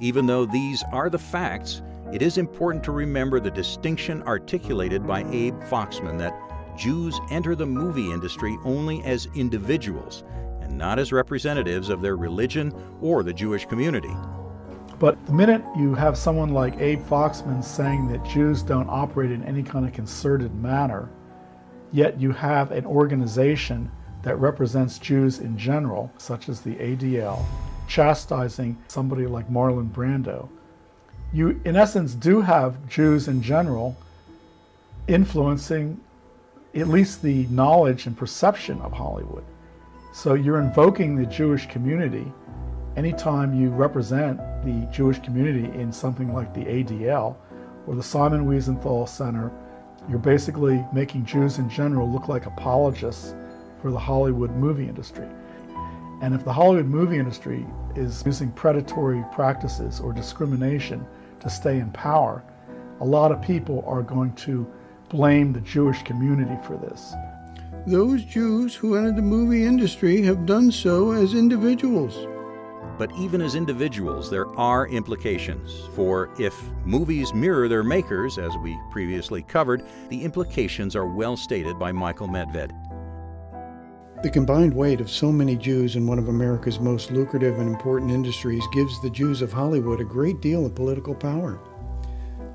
Even though these are the facts, it is important to remember the distinction articulated by Abe Foxman that Jews enter the movie industry only as individuals and not as representatives of their religion or the Jewish community. But the minute you have someone like Abe Foxman saying that Jews don't operate in any kind of concerted manner, yet you have an organization that represents Jews in general, such as the ADL, chastising somebody like Marlon Brando, you, in essence, do have Jews in general influencing at least the knowledge and perception of Hollywood. So you're invoking the Jewish community anytime you represent the Jewish community in something like the ADL or the Simon Wiesenthal Center. You're basically making Jews in general look like apologists for the Hollywood movie industry. And if the Hollywood movie industry is using predatory practices or discrimination to stay in power, a lot of people are going to blame the Jewish community for this. Those Jews who entered the movie industry have done so as individuals. But even as individuals, there are implications. For if movies mirror their makers, as we previously covered, the implications are well stated by Michael Medved. The combined weight of so many Jews in one of America's most lucrative and important industries gives the Jews of Hollywood a great deal of political power.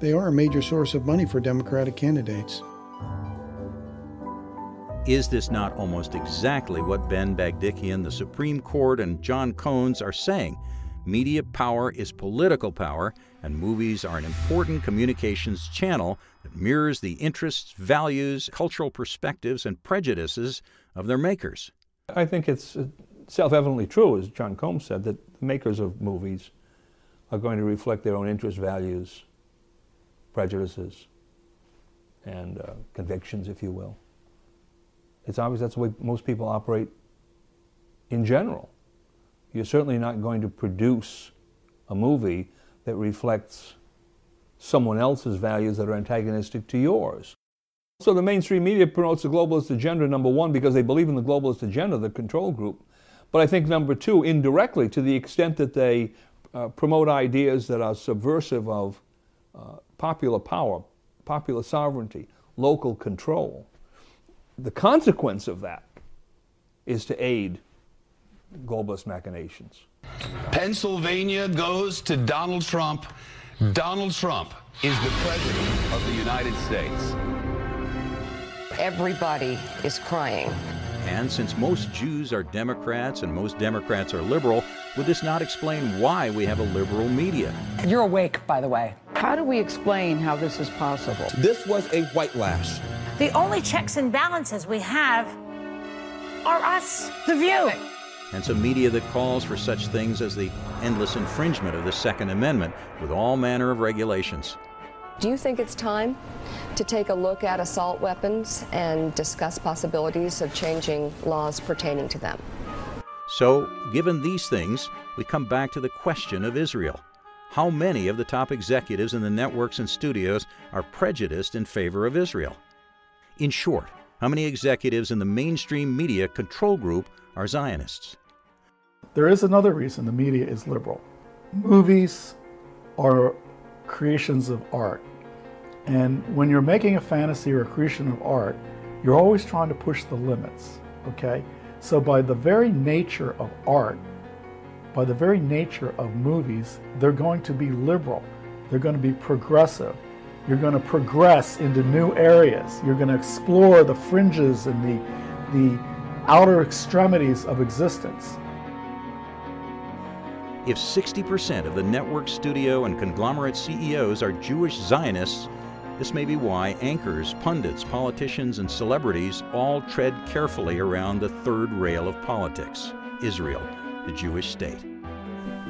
They are a major source of money for Democratic candidates. Is this not almost exactly what Ben Bagdikian, the Supreme Court, and John Coons are saying? Media power is political power, and movies are an important communications channel that mirrors the interests, values, cultural perspectives, and prejudices of their makers. I think it's self-evidently true, as John Combs said, that the makers of movies are going to reflect their own interests, values, prejudices, and convictions, if you will. It's obvious that's the way most people operate in general. You're certainly not going to produce a movie that reflects someone else's values that are antagonistic to yours. So the mainstream media promotes the globalist agenda, number one, because they believe in the globalist agenda, the control group. But I think, number two, indirectly, to the extent that they promote ideas that are subversive of popular power, popular sovereignty, local control, the consequence of that is to aid globalist machinations. Pennsylvania goes to Donald Trump. Donald Trump is the president of the United States. Everybody is crying. And since most Jews are Democrats and most Democrats are liberal, would this not explain why we have a liberal media? You're awake, by the way. How do we explain how this is possible? This was a white lash. The only checks and balances we have are us, the view. And so media that calls for such things as the endless infringement of the Second Amendment with all manner of regulations. Do you think it's time to take a look at assault weapons and discuss possibilities of changing laws pertaining to them? So, given these things, we come back to the question of Israel. How many of the top executives in the networks and studios are prejudiced in favor of Israel? In short, how many executives in the mainstream media control group are Zionists? There is another reason the media is liberal. Movies are creations of art. And when you're making a fantasy or a creation of art, you're always trying to push the limits, okay? So by the very nature of art, by the very nature of movies, they're going to be liberal. They're going to be progressive. You're going to progress into new areas. You're going to explore the fringes and the outer extremities of existence. If 60% of the network studio and conglomerate CEOs are Jewish Zionists, this may be why anchors, pundits, politicians, and celebrities all tread carefully around the third rail of politics, Israel, the Jewish state.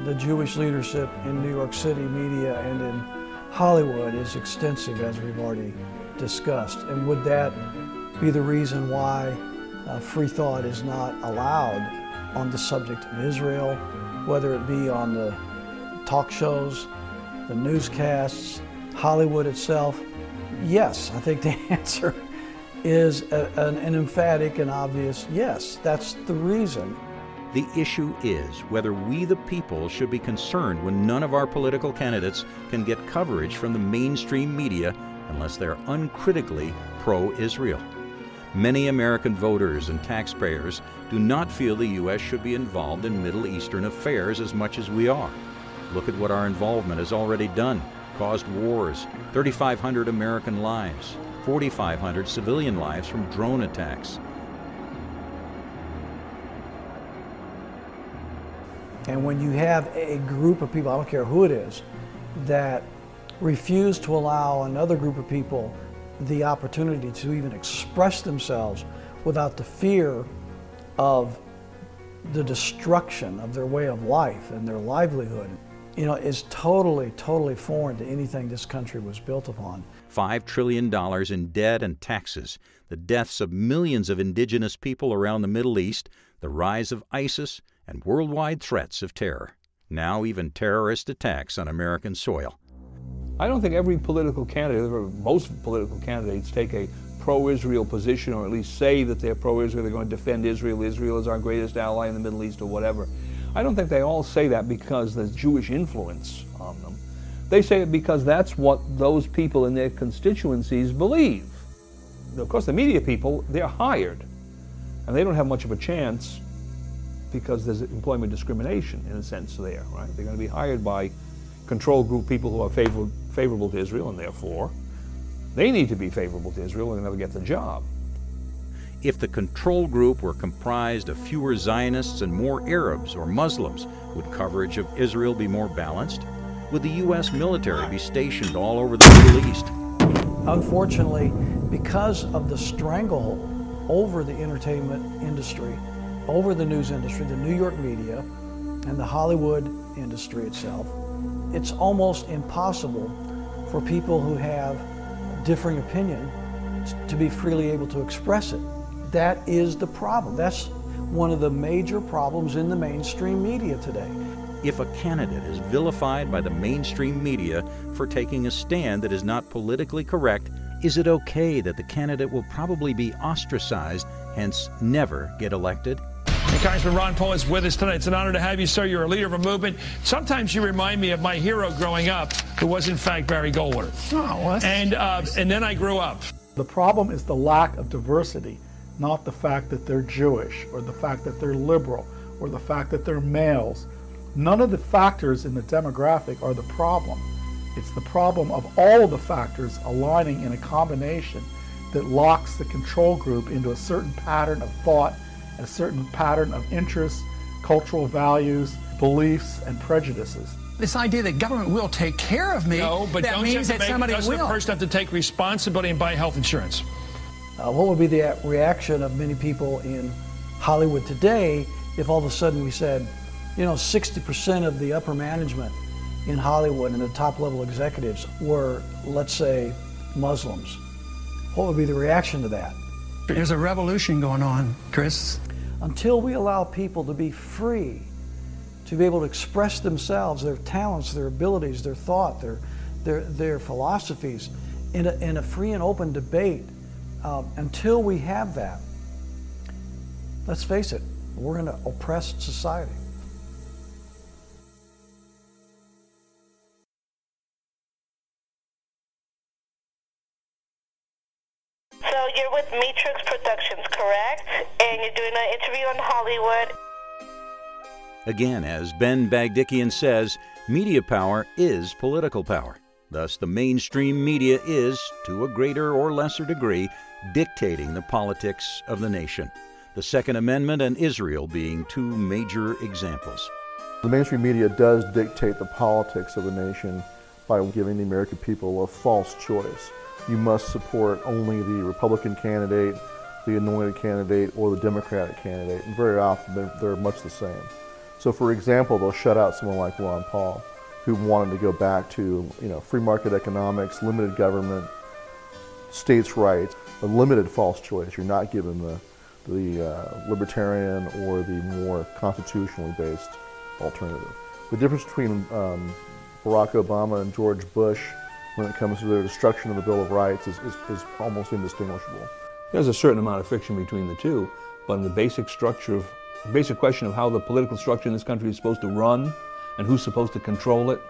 The Jewish leadership in New York City media and in Hollywood is extensive, as we've already discussed. And would that be the reason why free thought is not allowed on the subject of Israel, whether it be on the talk shows, the newscasts, Hollywood itself? Yes, I think the answer is an emphatic and obvious yes. That's the reason. The issue is whether we the people should be concerned when none of our political candidates can get coverage from the mainstream media unless they're uncritically pro-Israel. Many American voters and taxpayers do not feel the U.S. should be involved in Middle Eastern affairs as much as we are. Look at what our involvement has already done. Caused wars, 3,500 American lives, 4,500 civilian lives from drone attacks. And when you have a group of people, I don't care who it is, that refuse to allow another group of people the opportunity to even express themselves without the fear of the destruction of their way of life and their livelihood, you know, is totally, totally foreign to anything this country was built upon. $5 trillion in debt and taxes, the deaths of millions of indigenous people around the Middle East, the rise of ISIS, and worldwide threats of terror. Now even terrorist attacks on American soil. I don't think every political candidate, or most political candidates, take a pro-Israel position, or at least say that they're pro-Israel, they're going to defend Israel, Israel is our greatest ally in the Middle East, or whatever. I don't think they all say that because there's Jewish influence on them. They say it because that's what those people in their constituencies believe. Of course, the media people, they're hired, and they don't have much of a chance because there's employment discrimination, in a sense, there, right? They're going to be hired by control group people who are favorable to Israel, and therefore they need to be favorable to Israel and never get the job. If the control group were comprised of fewer Zionists and more Arabs or Muslims, would coverage of Israel be more balanced? Would the U.S. military be stationed all over the Middle East? Unfortunately, because of the stranglehold over the entertainment industry, over the news industry, the New York media, and the Hollywood industry itself, it's almost impossible for people who have differing opinion to be freely able to express it. That is the problem. That's one of the major problems in the mainstream media today. If a candidate is vilified by the mainstream media for taking a stand that is not politically correct, is it okay that the candidate will probably be ostracized, hence never get elected? Congressman Ron Paul is with us tonight. It's an honor to have you, sir. You're a leader of a movement. Sometimes you remind me of my hero growing up, who was, in fact, Barry Goldwater. Oh, that's nice. And then I grew up. The problem is the lack of diversity, not the fact that they're Jewish, or the fact that they're liberal, or the fact that they're males, None of the factors in the demographic are the problem. It's the problem of all of the factors aligning in a combination that locks the control group into a certain pattern of thought, a certain pattern of interests, cultural values, beliefs, and prejudices. This idea that government will take care of me, no, but that means that somebody will. Doesn't the person have to take responsibility and buy health insurance? What would be the reaction of many people in Hollywood today if all of a sudden we said, you know, 60% of the upper management in Hollywood and the top-level executives were, let's say, Muslims? What would be the reaction to that? There's a revolution going on, Chris. Until we allow people to be free, to be able to express themselves, their talents, their abilities, their thought, their philosophies in a free and open debate, until we have that, let's face it, we're in an oppressed society. So you're with Matrix Productions, correct? And you're doing an interview on Hollywood. Again, as Ben Bagdikian says, media power is political power. Thus, the mainstream media is, to a greater or lesser degree, dictating the politics of the nation. The Second Amendment and Israel being two major examples. The mainstream media does dictate the politics of the nation by giving the American people a false choice. You must support only the Republican candidate, the anointed candidate, or the Democratic candidate. And very often, they're much the same. So, for example, they'll shut out someone like Ron Paul, who wanted to go back to, you know, free market economics, limited government, states' rights, a limited false choice. You're not given the libertarian or the more constitutionally based alternative. The difference between Barack Obama and George Bush when it comes to their destruction of the Bill of Rights is almost indistinguishable. There's a certain amount of friction between the two, but in the basic structure of the basic question of how the political structure in this country is supposed to run, and who's supposed to control it,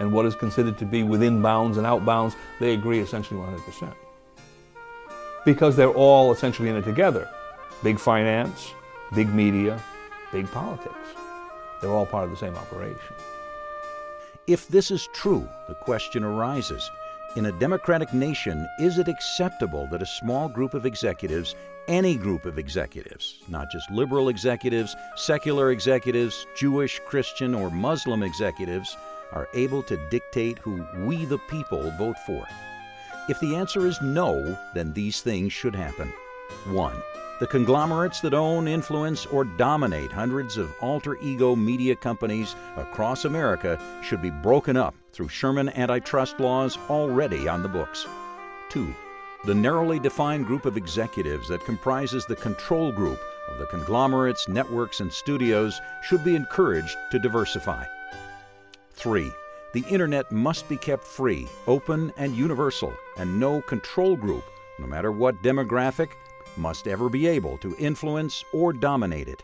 and what is considered to be within bounds and out bounds, they agree essentially 100%. Because they're all essentially in it together. Big finance, big media, big politics. They're all part of the same operation. If this is true, the question arises, in a democratic nation, is it acceptable that a small group of executives, any group of executives, not just liberal executives, secular executives, Jewish, Christian, or Muslim executives, are able to dictate who we the people vote for? If the answer is no, then these things should happen. 1. The conglomerates that own, influence, or dominate hundreds of alter ego media companies across America should be broken up through Sherman antitrust laws already on the books. 2. The narrowly defined group of executives that comprises the control group of the conglomerates, networks, and studios should be encouraged to diversify. 3. The internet must be kept free, open, and universal, and no control group, no matter what demographic, must ever be able to influence or dominate it.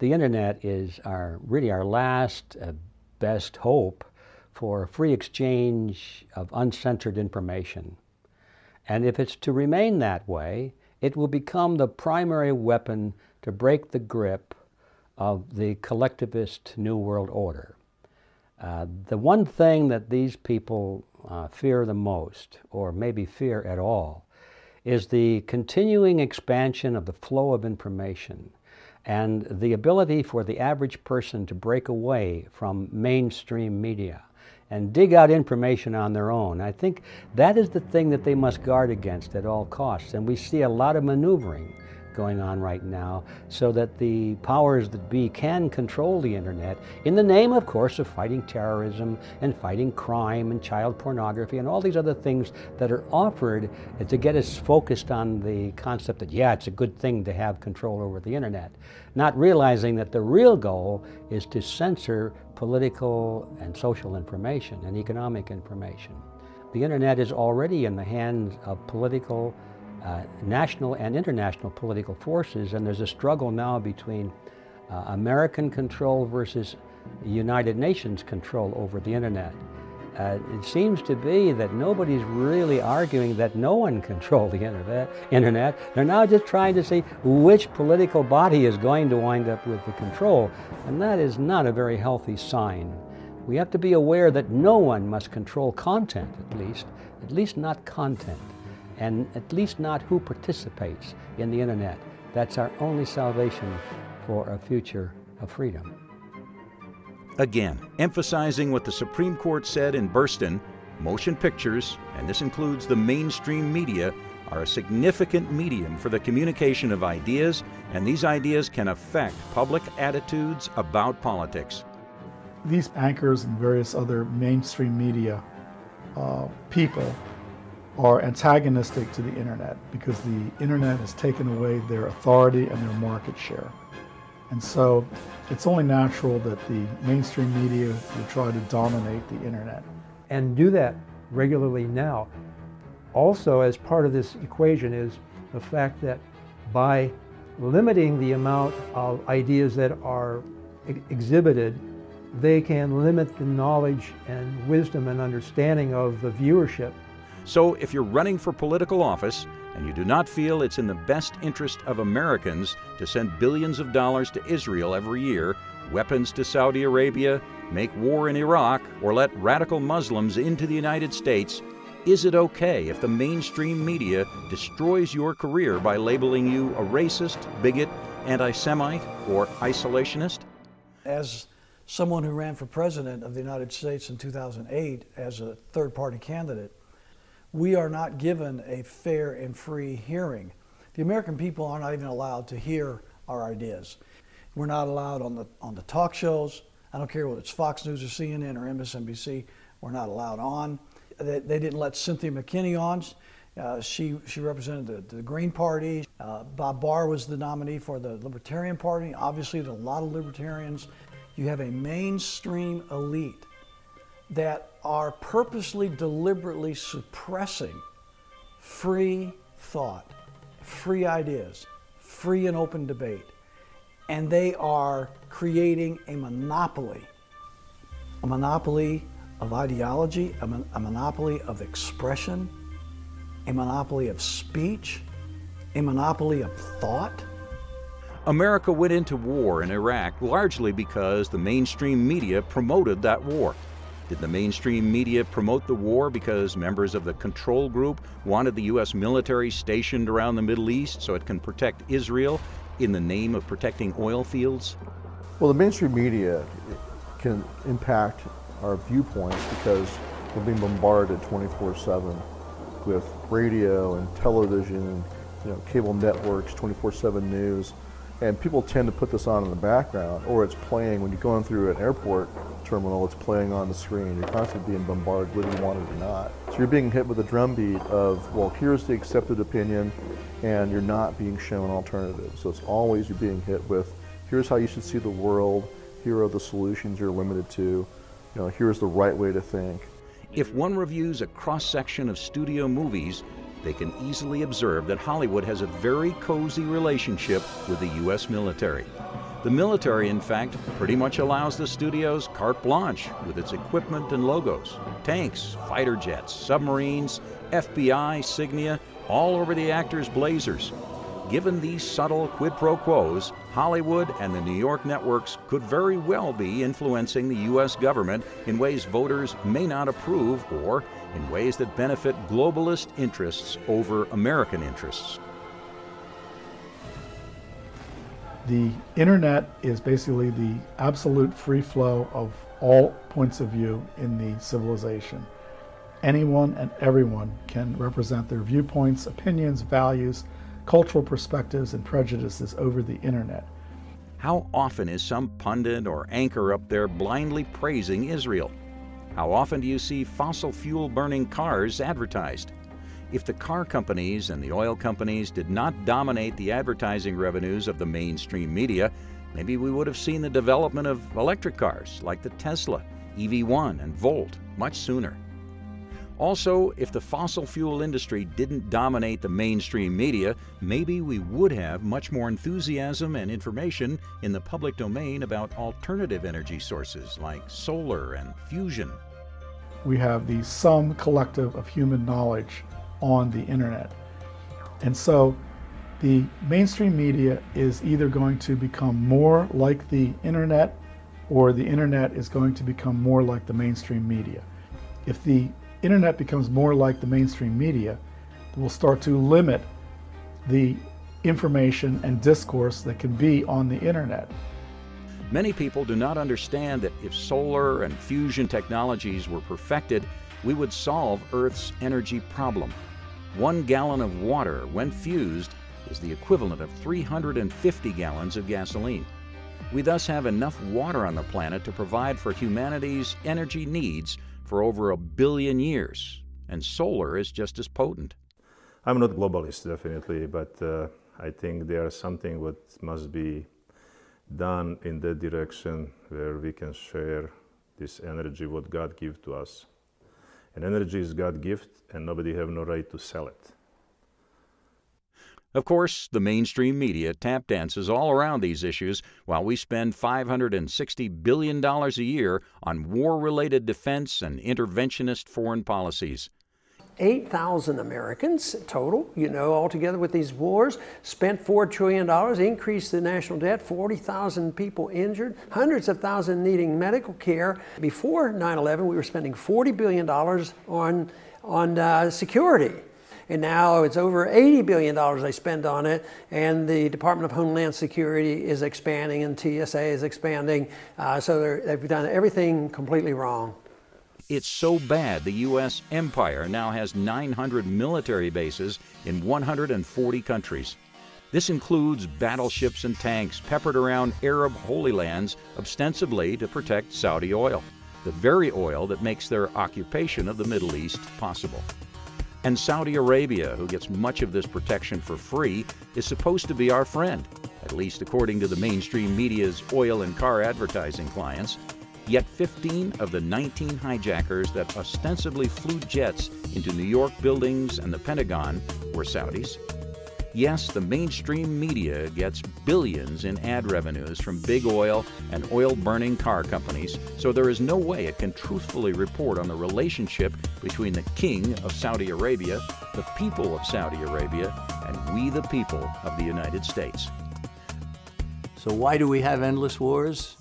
The internet is really our last best hope for free exchange of uncensored information. And if it's to remain that way, it will become the primary weapon to break the grip of the collectivist New World Order. The one thing that these people fear the most, or maybe fear at all, is the continuing expansion of the flow of information and the ability for the average person to break away from mainstream media and dig out information on their own. I think that is the thing that they must guard against at all costs, and we see a lot of maneuvering going on right now so that the powers that be can control the internet in the name, of course, of fighting terrorism and fighting crime and child pornography and all these other things that are offered to get us focused on the concept that, yeah, it's a good thing to have control over the internet, not realizing that the real goal is to censor political and social information and economic information. The internet is already in the hands of political national and international political forces, and there's a struggle now between American control versus United Nations control over the internet. It seems to be that nobody's really arguing that no one controls the internet. They're now just trying to see which political body is going to wind up with the control, and that is not a very healthy sign. We have to be aware that no one must control content, at least not content, and at least not who participates in the internet. That's our only salvation for a future of freedom. Again, emphasizing what the Supreme Court said in Burstyn, motion pictures, and this includes the mainstream media, are a significant medium for the communication of ideas, and these ideas can affect public attitudes about politics. These anchors and various other mainstream media people are antagonistic to the internet because the internet has taken away their authority and their market share. And so it's only natural that the mainstream media will try to dominate the internet. And do that regularly now. Also, as part of this equation is the fact that by limiting the amount of ideas that are exhibited, they can limit the knowledge and wisdom and understanding of the viewership. So if you're running for political office, and you do not feel it's in the best interest of Americans to send billions of dollars to Israel every year, weapons to Saudi Arabia, make war in Iraq, or let radical Muslims into the United States, is it okay if the mainstream media destroys your career by labeling you a racist, bigot, anti-Semite, or isolationist? As someone who ran for president of the United States in 2008 as a third-party candidate, we are not given a fair and free hearing. The American people are not even allowed to hear our ideas. We're not allowed on the talk shows. I don't care whether it's Fox News or CNN or MSNBC. We're not allowed on. They didn't let Cynthia McKinney on. She represented the Green Party. Bob Barr was the nominee for the Libertarian Party. Obviously, there are a lot of libertarians. You have a mainstream elite that are purposely, deliberately suppressing free thought, free ideas, free and open debate, and they are creating a monopoly of ideology, a monopoly of expression, a monopoly of speech, a monopoly of thought. America went into war in Iraq largely because the mainstream media promoted that war. Did the mainstream media promote the war because members of the control group wanted the U.S. military stationed around the Middle East so it can protect Israel in the name of protecting oil fields? Well, the mainstream media can impact our viewpoints because we're being bombarded 24/7 with radio and television and cable networks, 24/7 news. And people tend to put this on in the background, or it's playing when you're going through an airport terminal, it's playing on the screen. You're constantly being bombarded whether you want it or not. So you're being hit with a drumbeat of, well, here's the accepted opinion, and you're not being shown alternatives. So it's always you're being hit with, here's how you should see the world, here are the solutions you're limited to, here's the right way to think. If one reviews a cross-section of studio movies, they can easily observe that Hollywood has a very cozy relationship with the U.S. military. The military, in fact, pretty much allows the studios carte blanche with its equipment and logos. Tanks, fighter jets, submarines, FBI insignia, all over the actors' blazers. Given these subtle quid pro quos, Hollywood and the New York networks could very well be influencing the U.S. government in ways voters may not approve or in ways that benefit globalist interests over American interests. The internet is basically the absolute free flow of all points of view in the civilization. Anyone and everyone can represent their viewpoints, opinions, values, cultural perspectives and prejudices over the internet. How often is some pundit or anchor up there blindly praising Israel? How often do you see fossil fuel burning cars advertised? If the car companies and the oil companies did not dominate the advertising revenues of the mainstream media, maybe we would have seen the development of electric cars like the Tesla, EV1, and Volt much sooner. Also, if the fossil fuel industry didn't dominate the mainstream media, maybe we would have much more enthusiasm and information in the public domain about alternative energy sources like solar and fusion. we have the sum collective of human knowledge on the internet. And so the mainstream media is either going to become more like the internet, or the internet is going to become more like the mainstream media. If the internet becomes more like the mainstream media, we'll start to limit the information and discourse that can be on the internet. Many people do not understand that if solar and fusion technologies were perfected, we would solve Earth's energy problem. 1 gallon of water, when fused, is the equivalent of 350 gallons of gasoline. We thus have enough water on the planet to provide for humanity's energy needs for over 1 billion years, and solar is just as potent. I'm not globalist, definitely, but I think there's something what must be done in that direction where we can share this energy what God gives to us. And energy is God's gift, and nobody have no right to sell it. Of course, the mainstream media tap dances all around these issues while we spend $560 billion a year on war-related defense and interventionist foreign policies. 8,000 Americans total, you know, altogether with these wars, spent $4 trillion, increased the national debt, 40,000 people injured, hundreds of thousands needing medical care. Before 9/11, we were spending $40 billion on security. And now it's over $80 billion they spend on it, and the Department of Homeland Security is expanding, and TSA is expanding, so they've done everything completely wrong. It's so bad the U.S. empire now has 900 military bases in 140 countries. This includes battleships and tanks peppered around Arab holy lands, ostensibly to protect Saudi oil, the very oil that makes their occupation of the Middle East possible. And Saudi Arabia, who gets much of this protection for free, is supposed to be our friend, at least according to the mainstream media's oil and car advertising clients. Yet 15 of the 19 hijackers that ostensibly flew jets into New York buildings and the Pentagon were Saudis. Yes, the mainstream media gets billions in ad revenues from big oil and oil-burning car companies, so there is no way it can truthfully report on the relationship between the king of Saudi Arabia, the people of Saudi Arabia, and we the people of the United States. So why do we have endless wars?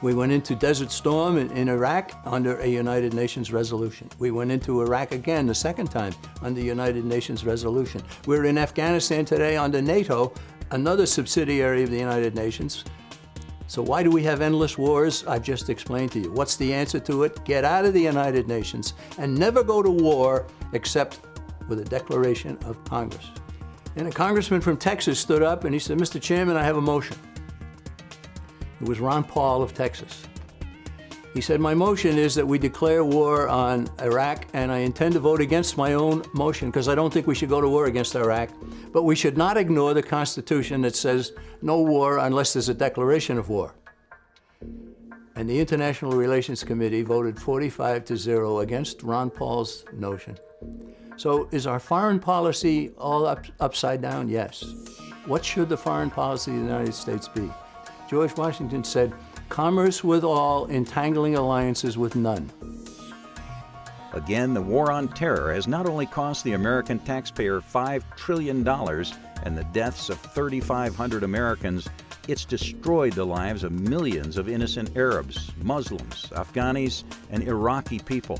We went into Desert Storm in Iraq under a United Nations resolution. We went into Iraq again the second time under United Nations resolution. We're in Afghanistan today under NATO, another subsidiary of the United Nations. So why do we have endless wars? I've just explained to you. What's the answer to it? Get out of the United Nations and never go to war except with a declaration of Congress. And a congressman from Texas stood up and he said, "Mr. Chairman, I have a motion." It was Ron Paul of Texas. He said, "My motion is that we declare war on Iraq, and I intend to vote against my own motion because I don't think we should go to war against Iraq, but we should not ignore the Constitution that says no war unless there's a declaration of war." And the International Relations Committee voted 45-0 against Ron Paul's notion. So is our foreign policy all upside down? Yes. What should the foreign policy of the United States be? George Washington said, "Commerce with all, entangling alliances with none." Again, the war on terror has not only cost the American taxpayer $5 trillion and the deaths of 3,500 Americans, it's destroyed the lives of millions of innocent Arabs, Muslims, Afghanis, and Iraqi people.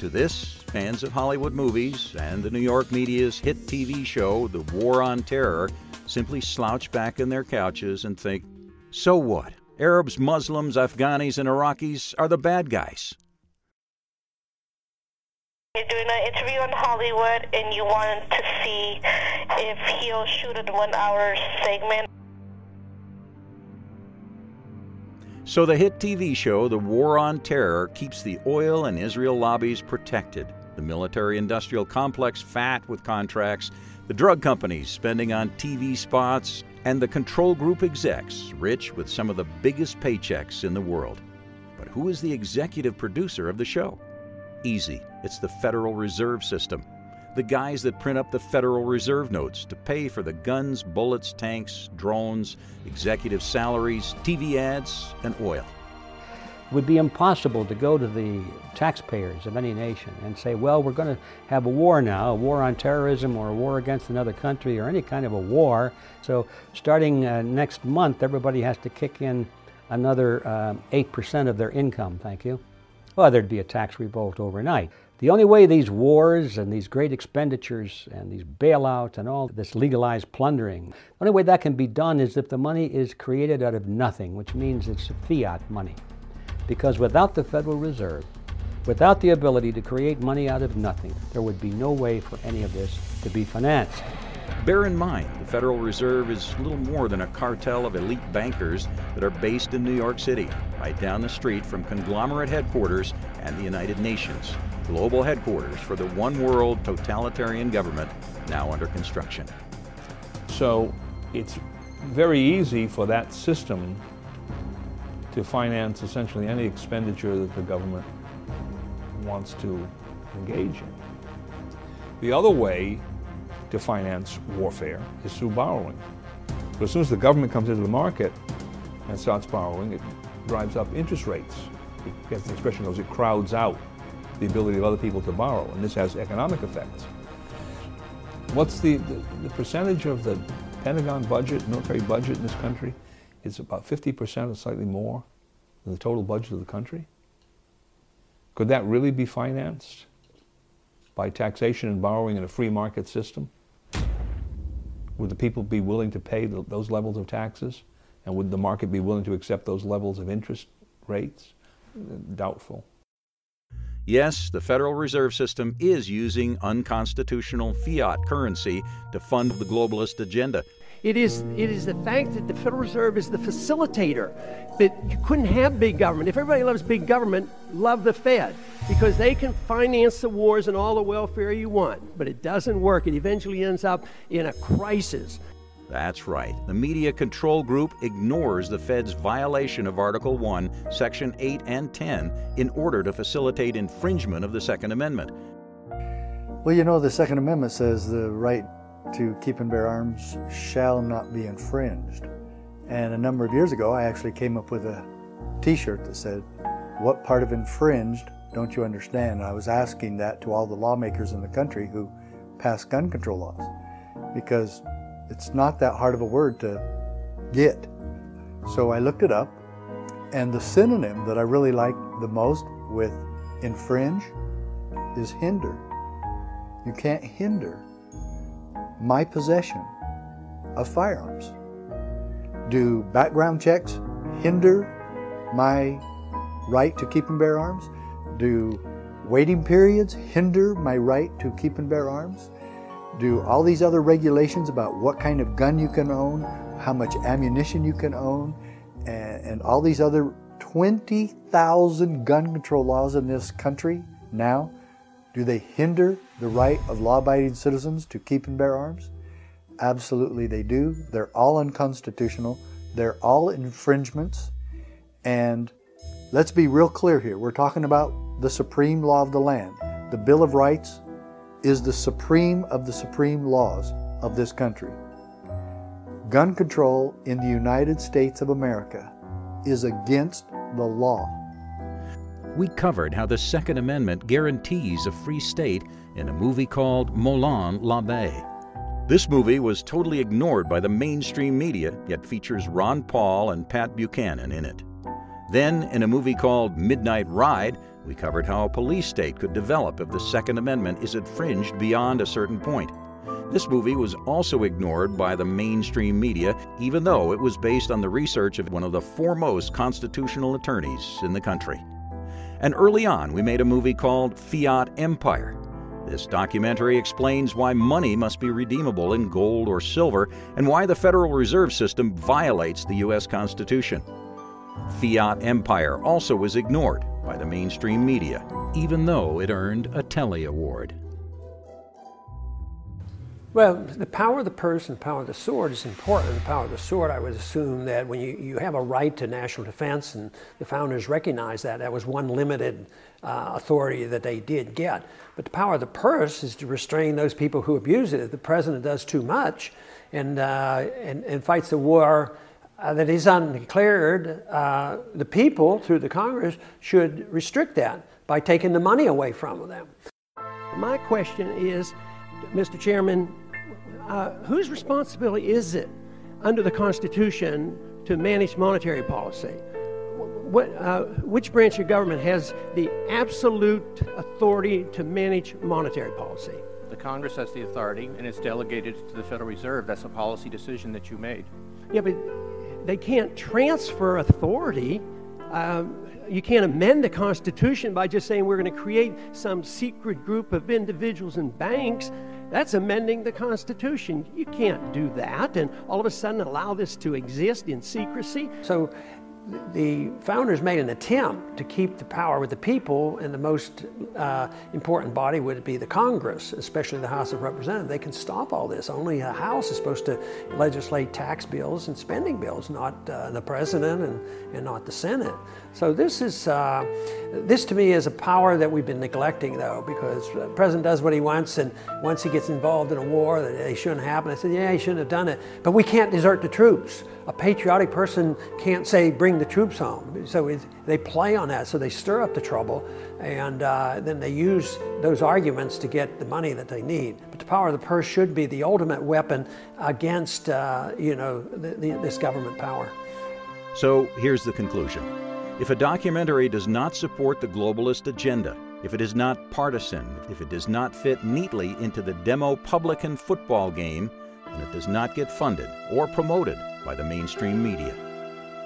To this, fans of Hollywood movies and the New York media's hit TV show, The War on Terror, simply slouch back in their couches and think, "So what? Arabs, Muslims, Afghanis, and Iraqis are the bad guys." You're doing an interview on Hollywood and you want to see if he'll shoot a 1-hour segment. So the hit TV show, The War on Terror, keeps the oil and Israel lobbies protected, the military-industrial complex fat with contracts, the drug companies spending on TV spots, and the control group execs, rich with some of the biggest paychecks in the world. But who is the executive producer of the show? Easy, it's the Federal Reserve System. The guys that print up the Federal Reserve notes to pay for the guns, bullets, tanks, drones, executive salaries, TV ads, and oil. It would be impossible to go to the taxpayers of any nation and say, well, we're going to have a war now, a war on terrorism or a war against another country or any kind of a war. So starting next month, everybody has to kick in another 8% of their income, thank you. Well, there'd be a tax revolt overnight. The only way these wars and these great expenditures and these bailouts and all this legalized plundering, the only way that can be done is if the money is created out of nothing, which means it's fiat money. Because without the Federal Reserve, without the ability to create money out of nothing, there would be no way for any of this to be financed. Bear in mind, the Federal Reserve is little more than a cartel of elite bankers that are based in New York City, right down the street from conglomerate headquarters and the United Nations, global headquarters for the one-world totalitarian government now under construction. So it's very easy for that system to finance essentially any expenditure that the government wants to engage in. The other way to finance warfare is through borrowing. So as soon as the government comes into the market and starts borrowing, it drives up interest rates. As the expression goes, it crowds out the ability of other people to borrow, and this has economic effects. What's the percentage of the Pentagon budget, military budget in this country? It's about 50% or slightly more than the total budget of the country. Could that really be financed by taxation and borrowing in a free market system? Would the people be willing to pay those levels of taxes? And would the market be willing to accept those levels of interest rates? Doubtful. Yes, the Federal Reserve System is using unconstitutional fiat currency to fund the globalist agenda. It is the fact that the Federal Reserve is the facilitator, that you couldn't have big government. If everybody loves big government, love the Fed, because they can finance the wars and all the welfare you want. But it doesn't work. It eventually ends up in a crisis. That's right. The media control group ignores the Fed's violation of Article 1, Section 8 and 10 in order to facilitate infringement of the Second Amendment. Well, you know, the Second Amendment says the right to keep and bear arms shall not be infringed. And a number of years ago, I actually came up with a t-shirt that said, "What part of infringed don't you understand?" And I was asking that to all the lawmakers in the country who pass gun control laws, because it's not that hard of a word to get. So I looked it up, and the synonym that I really like the most with infringe is hinder. You can't hinder my possession of firearms. Do background checks hinder my right to keep and bear arms? Do waiting periods hinder my right to keep and bear arms? Do all these other regulations about what kind of gun you can own, how much ammunition you can own, and all these other 20,000 gun control laws in this country now, do they hinder the right of law-abiding citizens to keep and bear arms? Absolutely they do. They're all unconstitutional. They're all infringements. And let's be real clear here. We're talking about the supreme law of the land. The Bill of Rights is the supreme of the supreme laws of this country. Gun control in the United States of America is against the law. We covered how the Second Amendment guarantees a free state in a movie called Moulin l'Abbé. This movie was totally ignored by the mainstream media, yet features Ron Paul and Pat Buchanan in it. Then, in a movie called Midnight Ride, we covered how a police state could develop if the Second Amendment is infringed beyond a certain point. This movie was also ignored by the mainstream media, even though it was based on the research of one of the foremost constitutional attorneys in the country. And early on, we made a movie called Fiat Empire. This documentary explains why money must be redeemable in gold or silver and why the Federal Reserve System violates the U.S. Constitution. Fiat Empire also was ignored by the mainstream media, even though it earned a Telly Award. Well, the power of the purse and the power of the sword is important. The power of the sword, I would assume that when you have a right to national defense, and the founders recognized that, that was one limited authority that they did get. But the power of the purse is to restrain those people who abuse it. If the president does too much and fights a war that is undeclared, the people, through the Congress, should restrict that by taking the money away from them. My question is, Mr. Chairman, whose responsibility is it under the Constitution to manage monetary policy? Which branch of government has the absolute authority to manage monetary policy? The Congress has the authority, and it's delegated to the Federal Reserve. That's a policy decision that you made. Yeah, but they can't transfer authority. You can't amend the Constitution by just saying we're going to create some secret group of individuals and banks. That's amending the Constitution. You can't do that and all of a sudden allow this to exist in secrecy. So the founders made an attempt to keep the power with the people, and the most important body would be the Congress, especially the House of Representatives. They can stop all this. Only the House is supposed to legislate tax bills and spending bills, not the President and not the Senate. So this is, this to me is a power that we've been neglecting, though, because the President does what he wants, and once he gets involved in a war that they shouldn't happen, I said, yeah, he shouldn't have done it, but we can't desert the troops. A patriotic person can't say, bring the troops home. So they play on that, so they stir up the trouble, and then they use those arguments to get the money that they need. But the power of the purse should be the ultimate weapon against you know, this government power. So here's the conclusion. If a documentary does not support the globalist agenda, if it is not partisan, if it does not fit neatly into the Demopublican football game, then it does not get funded or promoted by the mainstream media.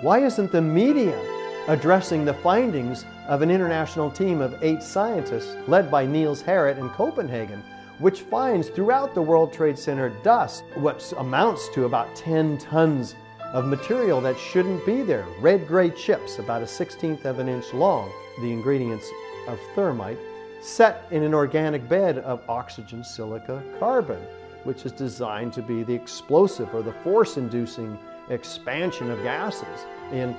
Why isn't the media addressing the findings of an international team of 8 scientists led by Niels Harrit in Copenhagen, which finds throughout the World Trade Center dust, what amounts to about 10 tons of material that shouldn't be there? Red gray chips, about a 1/16 of an inch long, the ingredients of thermite, set in an organic bed of oxygen, silica, carbon, which is designed to be the explosive or the force-inducing expansion of gases in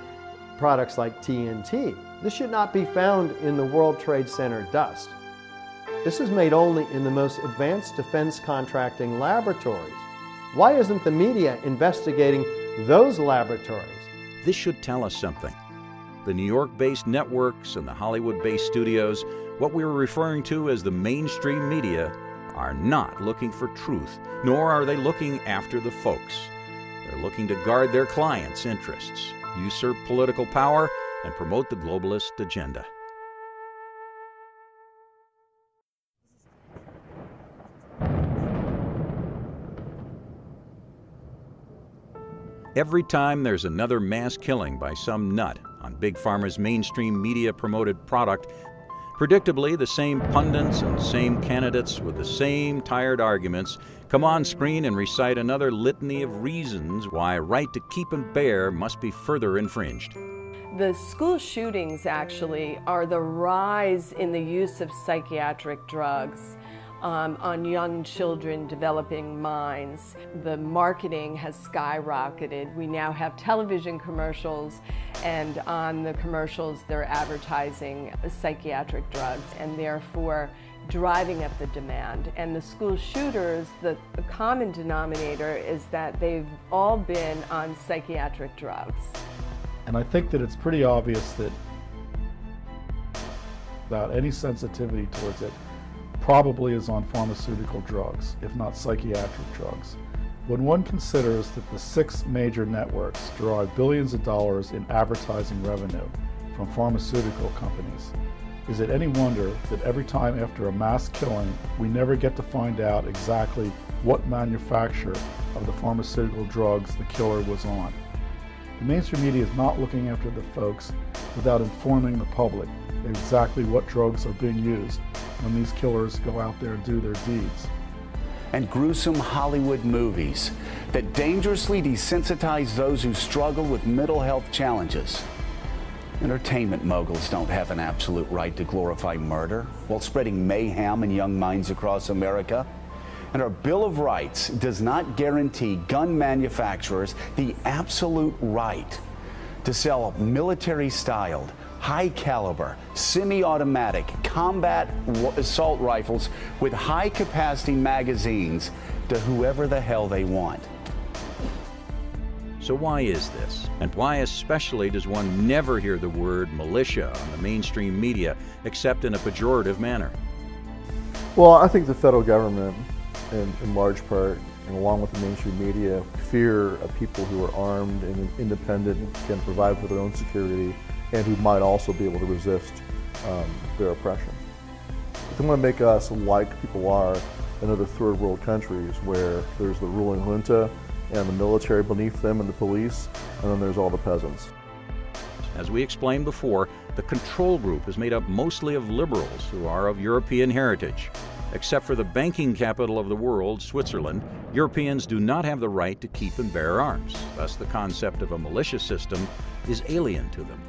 products like TNT. This should not be found in the World Trade Center dust. This is made only in the most advanced defense contracting laboratories. Why isn't the media investigating those laboratories? This should tell us something. The New York-based networks and the Hollywood-based studios, what we were referring to as the mainstream media, are not looking for truth, nor are they looking after the folks. They're looking to guard their clients' interests, usurp political power, and promote the globalist agenda. Every time there's another mass killing by some nut on Big Pharma's mainstream media-promoted product, predictably, the same pundits and same candidates with the same tired arguments come on screen and recite another litany of reasons why right to keep and bear must be further infringed. The school shootings, actually, are the rise in the use of psychiatric drugs on young children developing minds. The marketing has skyrocketed. We now have television commercials, and on the commercials they're advertising psychiatric drugs and therefore driving up the demand. And the school shooters, the common denominator is that they've all been on psychiatric drugs. And I think that it's pretty obvious that without any sensitivity towards it, probably is on pharmaceutical drugs, if not psychiatric drugs. When one considers that the 6 major networks derive billions of dollars in advertising revenue from pharmaceutical companies, is it any wonder that every time after a mass killing, we never get to find out exactly what manufacturer of the pharmaceutical drugs the killer was on? The mainstream media is not looking after the folks without informing the public exactly what drugs are being used when these killers go out there and do their deeds. And gruesome Hollywood movies that dangerously desensitize those who struggle with mental health challenges. Entertainment moguls don't have an absolute right to glorify murder while spreading mayhem in young minds across America. And our Bill of Rights does not guarantee gun manufacturers the absolute right to sell military-styled, high-caliber, semi-automatic combat assault rifles with high-capacity magazines to whoever the hell they want. So why is this? And why especially does one never hear the word militia on the mainstream media except in a pejorative manner? Well, I think the federal government, in large part, and along with the mainstream media, fear of people who are armed and independent and can provide for their own security and who might also be able to resist their oppression. They want to make us like people are in other third world countries where there's the ruling junta and the military beneath them and the police, and then there's all the peasants. As we explained before, the control group is made up mostly of liberals who are of European heritage. Except for the banking capital of the world, Switzerland, Europeans do not have the right to keep and bear arms. Thus, the concept of a militia system is alien to them.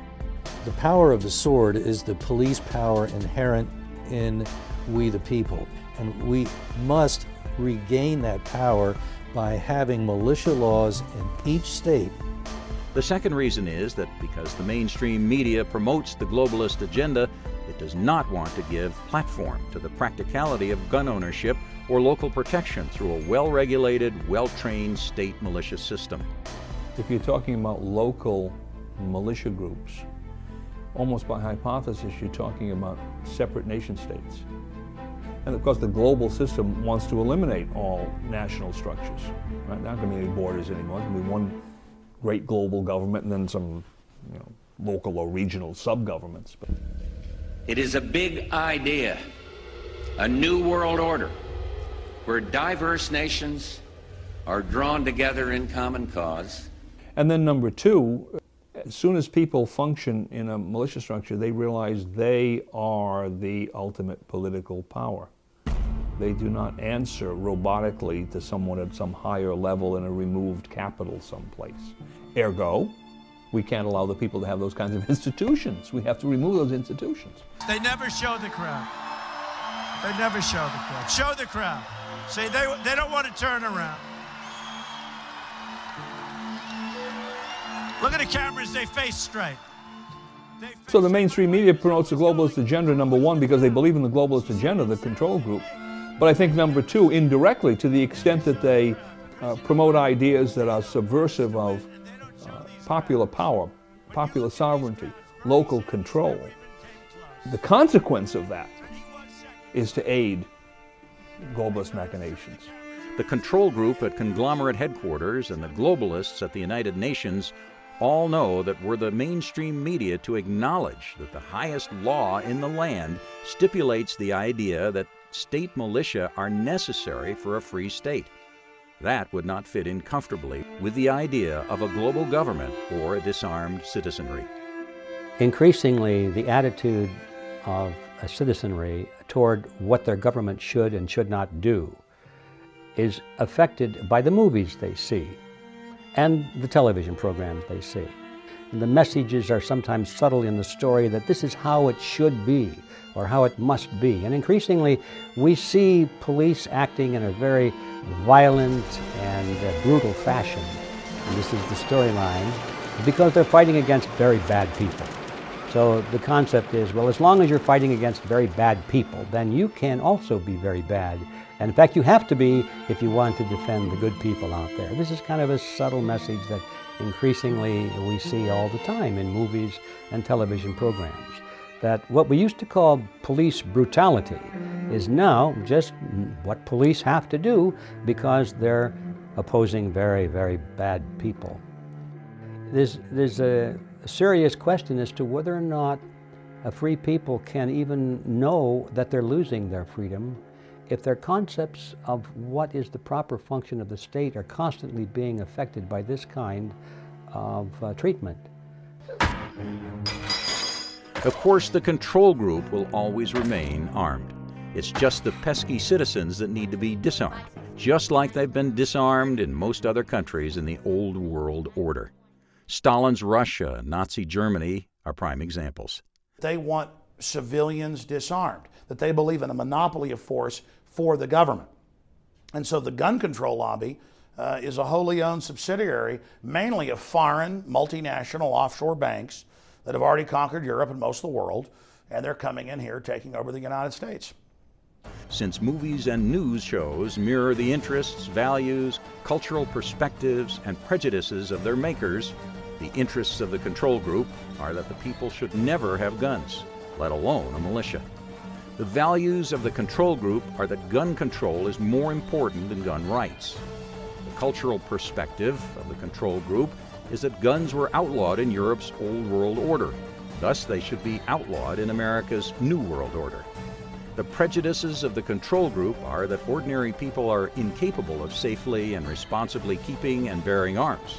The power of the sword is the police power inherent in we the people, and we must regain that power by having militia laws in each state. The second reason is that because the mainstream media promotes the globalist agenda, it does not want to give platform to the practicality of gun ownership or local protection through a well-regulated, well-trained state militia system. If you're talking about local militia groups, almost by hypothesis, you're talking about separate nation states. And of course, the global system wants to eliminate all national structures. Right? Not going to be any borders anymore. It's going to be one great global government and then some, you know, local or regional sub-governments. It is a big idea, a new world order, where diverse nations are drawn together in common cause. And then number two, as soon as people function in a militia structure, they realize they are the ultimate political power. They do not answer robotically to someone at some higher level in a removed capital someplace. Ergo, we can't allow the people to have those kinds of institutions. We have to remove those institutions. They never show the crowd. They never show the crowd. Show the crowd. See, they don't want to turn around. Look at the cameras, they face straight. So the mainstream media promotes the globalist agenda, number one, because they believe in the globalist agenda, the control group. But I think number two, indirectly, to the extent that they promote ideas that are subversive of popular power, popular sovereignty, local control, the consequence of that is to aid globalist machinations. The control group at conglomerate headquarters and the globalists at the United Nations all know that were the mainstream media to acknowledge that the highest law in the land stipulates the idea that state militia are necessary for a free state, that would not fit in comfortably with the idea of a global government or a disarmed citizenry. Increasingly, the attitude of a citizenry toward what their government should and should not do is affected by the movies they see and the television programs they see. And the messages are sometimes subtle in the story that this is how it should be or how it must be. And increasingly, we see police acting in a very violent and brutal fashion. And this is the storyline because they're fighting against very bad people. So the concept is, well, as long as you're fighting against very bad people, then you can also be very bad. And in fact, you have to be if you want to defend the good people out there. This is kind of a subtle message that increasingly we see all the time in movies and television programs. That what we used to call police brutality is now just what police have to do because they're opposing very, very bad people. There's a serious question as to whether or not a free people can even know that they're losing their freedom if their concepts of what is the proper function of the state are constantly being affected by this kind of treatment. Of course, the control group will always remain armed. It's just the pesky citizens that need to be disarmed, just like they've been disarmed in most other countries in the old world order. Stalin's Russia and Nazi Germany are prime examples. They want civilians disarmed, that they believe in a monopoly of force for the government. And so the gun control lobby is a wholly owned subsidiary, mainly of foreign, multinational offshore banks that have already conquered Europe and most of the world, and they're coming in here taking over the United States. since movies and news shows mirror the interests, values, cultural perspectives, and prejudices of their makers, the interests of the control group are that the people should never have guns, let alone a militia. The values of the control group are that gun control is more important than gun rights. The cultural perspective of the control group is that guns were outlawed in Europe's Old World Order. Thus, they should be outlawed in America's New World Order. The prejudices of the control group are that ordinary people are incapable of safely and responsibly keeping and bearing arms,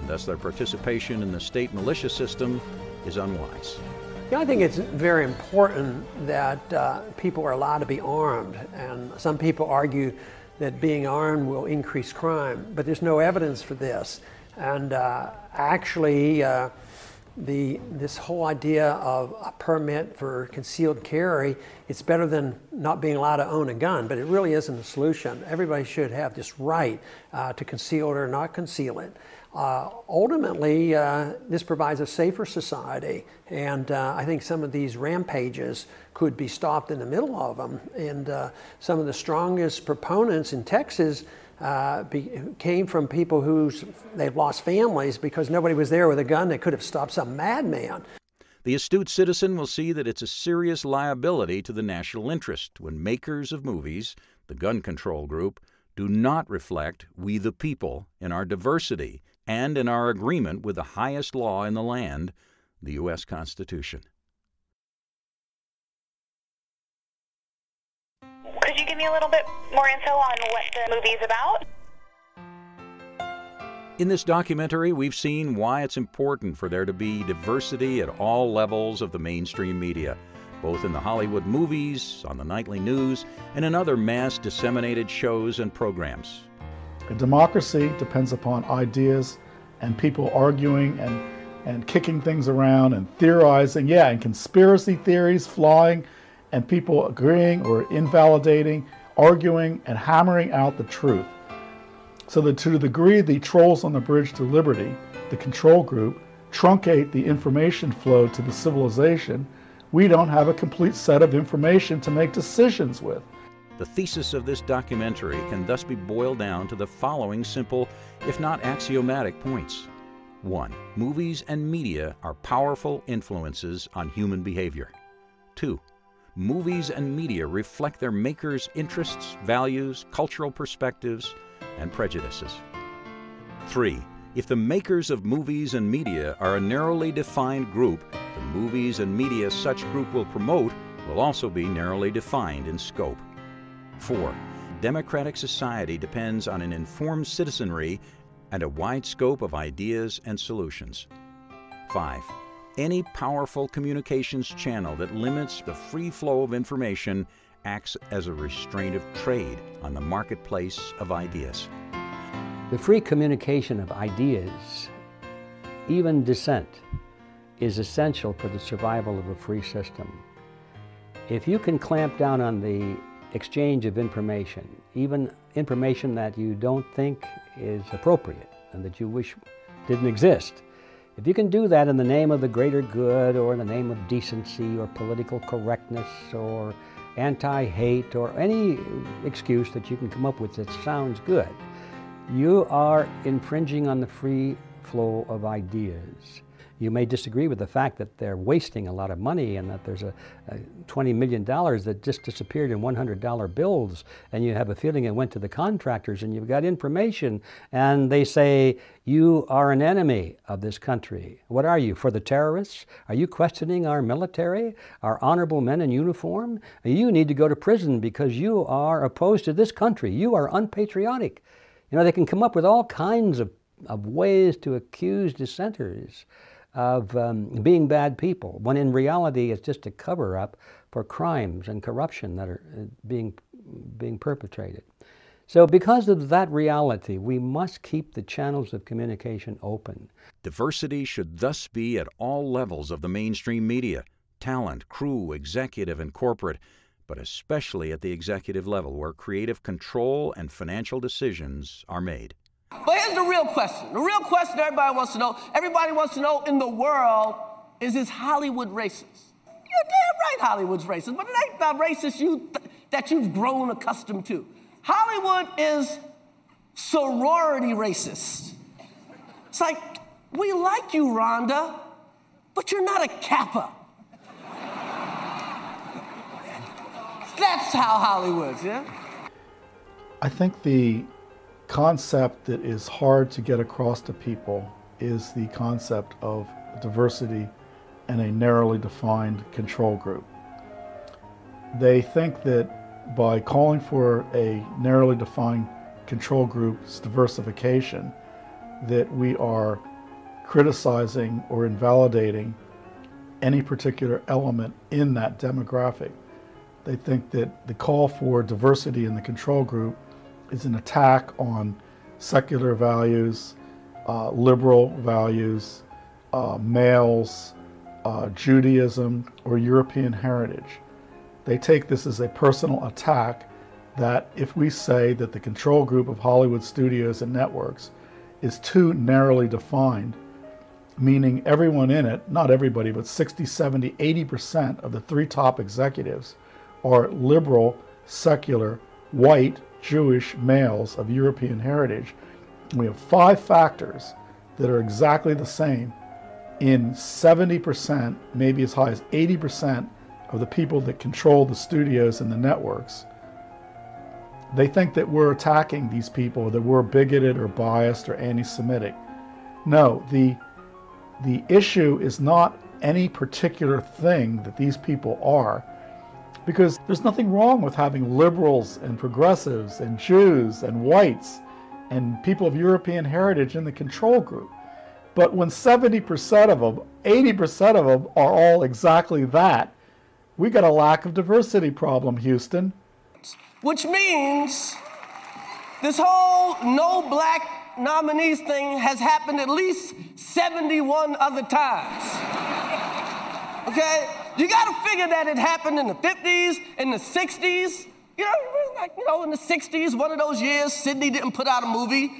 and thus their participation in the state militia system is unwise. Yeah, I think it's very important that people are allowed to be armed, and some people argue that being armed will increase crime, but there's no evidence for this. And this whole idea of a permit for concealed carry, it's better than not being allowed to own a gun, but it really isn't a solution. Everybody should have this right to conceal it or not conceal it. Ultimately, this provides a safer society, and I think some of these rampages could be stopped in the middle of them. And some of the strongest proponents in Texas came from people who they've lost families because nobody was there with a gun that could have stopped some madman. The astute citizen will see that it's a serious liability to the national interest when makers of movies, the gun control group, do not reflect we the people in our diversity and in our agreement with the highest law in the land, the U.S. Constitution. Could you give me a little bit more info on what the movie's about? In this documentary, we've seen why it's important for there to be diversity at all levels of the mainstream media, both in the Hollywood movies, on the nightly news, and in other mass-disseminated shows and programs. A democracy depends upon ideas and people arguing and kicking things around and theorizing, and conspiracy theories flying, and people agreeing or invalidating, arguing, and hammering out the truth. So that to the degree the trolls on the bridge to liberty, the control group, truncate the information flow to the civilization, we don't have a complete set of information to make decisions with. The thesis of this documentary can thus be boiled down to the following simple, if not axiomatic, points. 1. Movies and media are powerful influences on human behavior. 2. Movies and media reflect their makers' interests, values, cultural perspectives, and prejudices. 3. If the makers of movies and media are a narrowly defined group, the movies and media such group will promote will also be narrowly defined in scope. 4. Democratic society depends on an informed citizenry and a wide scope of ideas and solutions. 5. Any powerful communications channel that limits the free flow of information acts as a restraint of trade on the marketplace of ideas. The free communication of ideas, even dissent, is essential for the survival of a free system. If you can clamp down on the exchange of information, even information that you don't think is appropriate and that you wish didn't exist, if you can do that in the name of the greater good or in the name of decency or political correctness or anti-hate or any excuse that you can come up with that sounds good, you are infringing on the free flow of ideas. You may disagree with the fact that they're wasting a lot of money and that there's a $20 million that just disappeared in $100 bills, and you have a feeling it went to the contractors, and you've got information, and they say, you are an enemy of this country. What are you, for the terrorists? Are you questioning our military, our honorable men in uniform? You need to go to prison because you are opposed to this country. You are unpatriotic. You know, they can come up with all kinds of ways to accuse dissenters of being bad people, when in reality it's just a cover-up for crimes and corruption that are being perpetrated. So because of that reality, we must keep the channels of communication open. Diversity should thus be at all levels of the mainstream media, talent, crew, executive, and corporate, but especially at the executive level where creative control and financial decisions are made. But here's the real question. The real question everybody wants to know, in the world, is Hollywood racist? You're damn right Hollywood's racist, but it ain't the racist you that you've grown accustomed to. Hollywood is sorority racist. It's like, we like you, Rhonda, but you're not a Kappa. That's how Hollywood's, yeah? I think the concept that is hard to get across to people is the concept of diversity and a narrowly defined control group. They think that by calling for a narrowly defined control group's diversification, that we are criticizing or invalidating any particular element in that demographic. They think that the call for diversity in the control group is an attack on secular values, liberal values, males, Judaism, or European heritage. They take this as a personal attack that if we say that the control group of Hollywood studios and networks is too narrowly defined, meaning everyone in it, not everybody, but 60, 70, 80% of the three top executives are liberal, secular, white, Jewish males of European heritage. We have five factors that are exactly the same in 70%, maybe as high as 80% of the people that control the studios and the networks. They think that we're attacking these people, that we're bigoted or biased or anti-Semitic. No, the issue is not any particular thing that these people are, because there's nothing wrong with having liberals and progressives and Jews and whites and people of European heritage in the control group. But when 70% of them, 80% of them are all exactly that, we got a lack of diversity problem, Houston. Which means this whole no black nominees thing has happened at least 71 other times, okay? You got to figure that it happened in the 50s, in the 60s. In the 60s, one of those years, Sydney didn't put out a movie.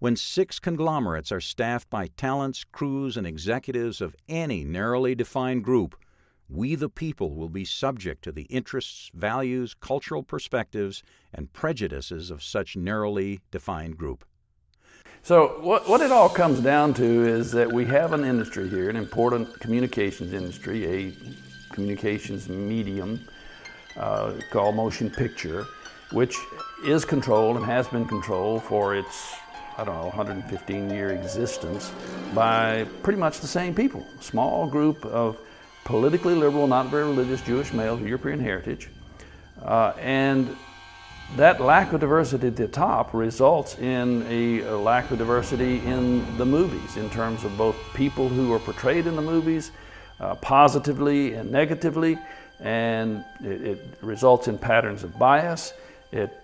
When six conglomerates are staffed by talents, crews, and executives of any narrowly defined group, we the people will be subject to the interests, values, cultural perspectives, and prejudices of such narrowly defined group. So what it all comes down to is that we have an industry here, an important communications industry, a communications medium called motion picture, which is controlled and has been controlled for its, 115-year existence by pretty much the same people. A small group of politically liberal, not very religious Jewish males of European heritage. And that lack of diversity at the top results in a lack of diversity in the movies in terms of both people who are portrayed in the movies positively and negatively, and it results in patterns of bias. It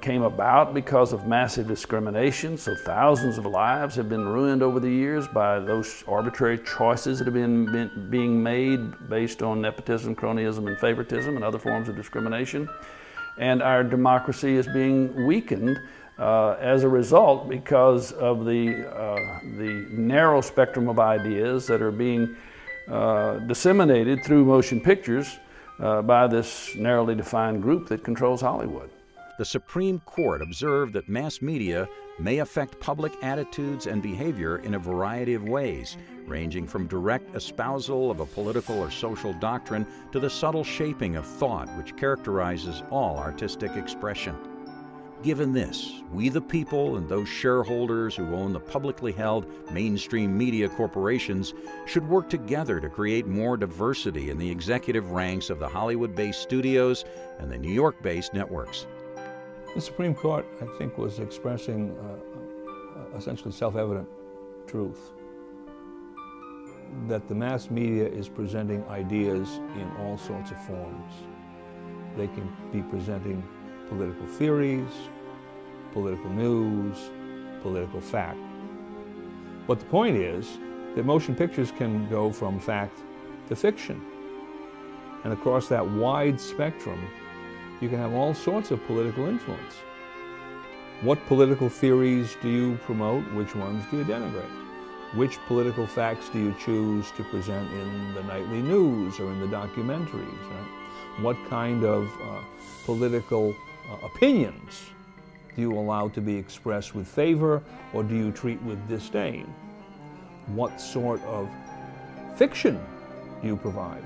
came about because of massive discrimination, so thousands of lives have been ruined over the years by those arbitrary choices that have been being made based on nepotism, cronyism, and favoritism and other forms of discrimination. And our democracy is being weakened as a result because of the narrow spectrum of ideas that are being disseminated through motion pictures by this narrowly defined group that controls Hollywood. The Supreme Court observed that mass media may affect public attitudes and behavior in a variety of ways, ranging from direct espousal of a political or social doctrine to the subtle shaping of thought which characterizes all artistic expression. Given this, we the people and those shareholders who own the publicly held mainstream media corporations should work together to create more diversity in the executive ranks of the Hollywood-based studios and the New York-based networks. The Supreme Court, I think, was expressing essentially self-evident truth, that the mass media is presenting ideas in all sorts of forms. They can be presenting political theories, political news, political fact. But the point is that motion pictures can go from fact to fiction. And across that wide spectrum, you can have all sorts of political influence. What political theories do you promote? Which ones do you denigrate? Which political facts do you choose to present in the nightly news or in the documentaries? Right? What kind of political opinions do you allow to be expressed with favor, or do you treat with disdain? What sort of fiction do you provide?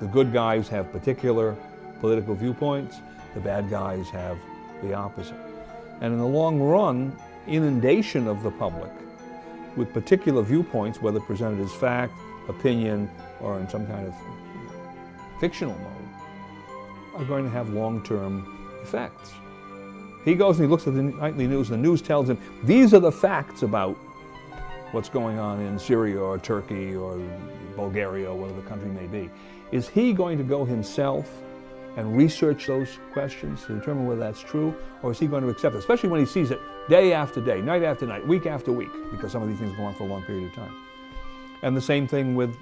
The good guys have particular political viewpoints, the bad guys have the opposite. And in the long run, inundation of the public with particular viewpoints, whether presented as fact, opinion, or in some kind of fictional mode, are going to have long-term effects. He goes and he looks at the nightly news, and the news tells him, these are the facts about what's going on in Syria or Turkey or Bulgaria or whatever the country may be. Is he going to go himself and research those questions to determine whether that's true, or is he going to accept it, especially when he sees it day after day, night after night, week after week, because some of these things go on for a long period of time. And the same thing with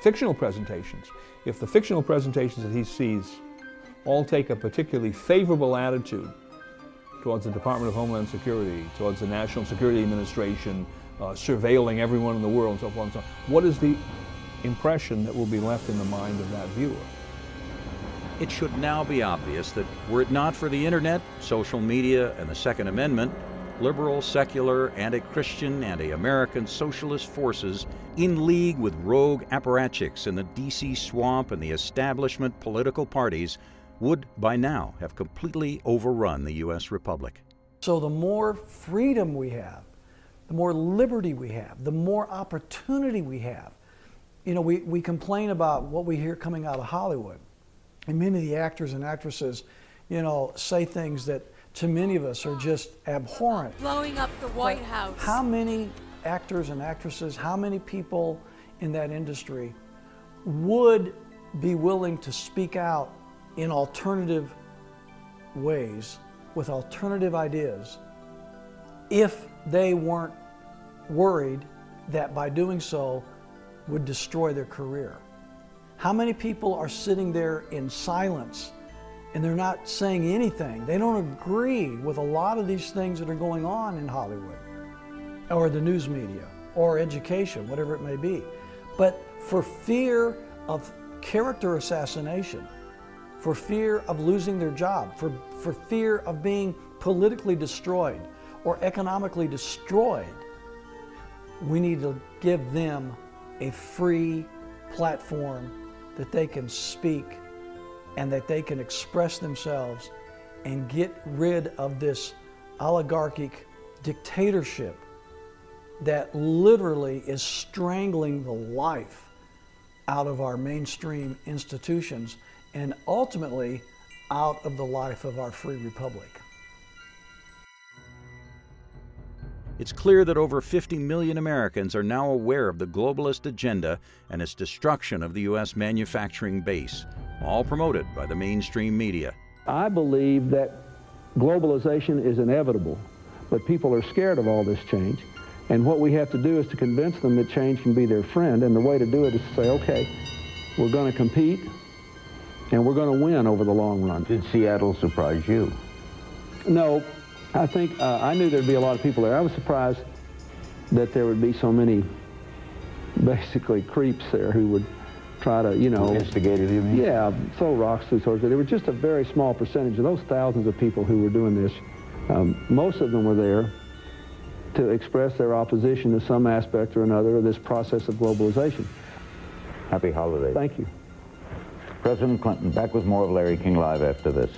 fictional presentations. If the fictional presentations that he sees all take a particularly favorable attitude towards the Department of Homeland Security, towards the National Security Administration, surveilling everyone in the world, and so forth and so on, what is the impression that will be left in the mind of that viewer? It should now be obvious that were it not for the internet, social media, and the Second Amendment, liberal, secular, anti-Christian, anti-American socialist forces in league with rogue apparatchiks in the DC swamp and the establishment political parties would by now have completely overrun the U.S. Republic. So the more freedom we have, the more liberty we have, the more opportunity we have. You know, we complain about what we hear coming out of Hollywood. And many of the actors and actresses, you know, say things that to many of us are just abhorrent. Blowing up the White House. How many actors and actresses, how many people in that industry would be willing to speak out in alternative ways with alternative ideas if they weren't worried that by doing so would destroy their career? How many people are sitting there in silence and they're not saying anything? They don't agree with a lot of these things that are going on in Hollywood or the news media or education, whatever it may be. But for fear of character assassination, for fear of losing their job, for fear of being politically destroyed or economically destroyed, we need to give them a free platform that they can speak and that they can express themselves and get rid of this oligarchic dictatorship that literally is strangling the life out of our mainstream institutions and ultimately out of the life of our free republic. It's clear that over 50 million Americans are now aware of the globalist agenda and its destruction of the U.S. manufacturing base, all promoted by the mainstream media. I believe that globalization is inevitable, but people are scared of all this change. And what we have to do is to convince them that change can be their friend. And the way to do it is to say, okay, we're going to compete and we're going to win over the long run. Did Seattle surprise you? No. I think I knew there'd be a lot of people there. I was surprised that there would be so many basically creeps there who would try to, you know... Instigated, you mean? Yeah, throw rocks, those sorts of things. There was just a very small percentage of those thousands of people who were doing this. Most of them were there to express their opposition to some aspect or another of this process of globalization. Happy holidays. Thank you. President Clinton, back with more of Larry King Live after this.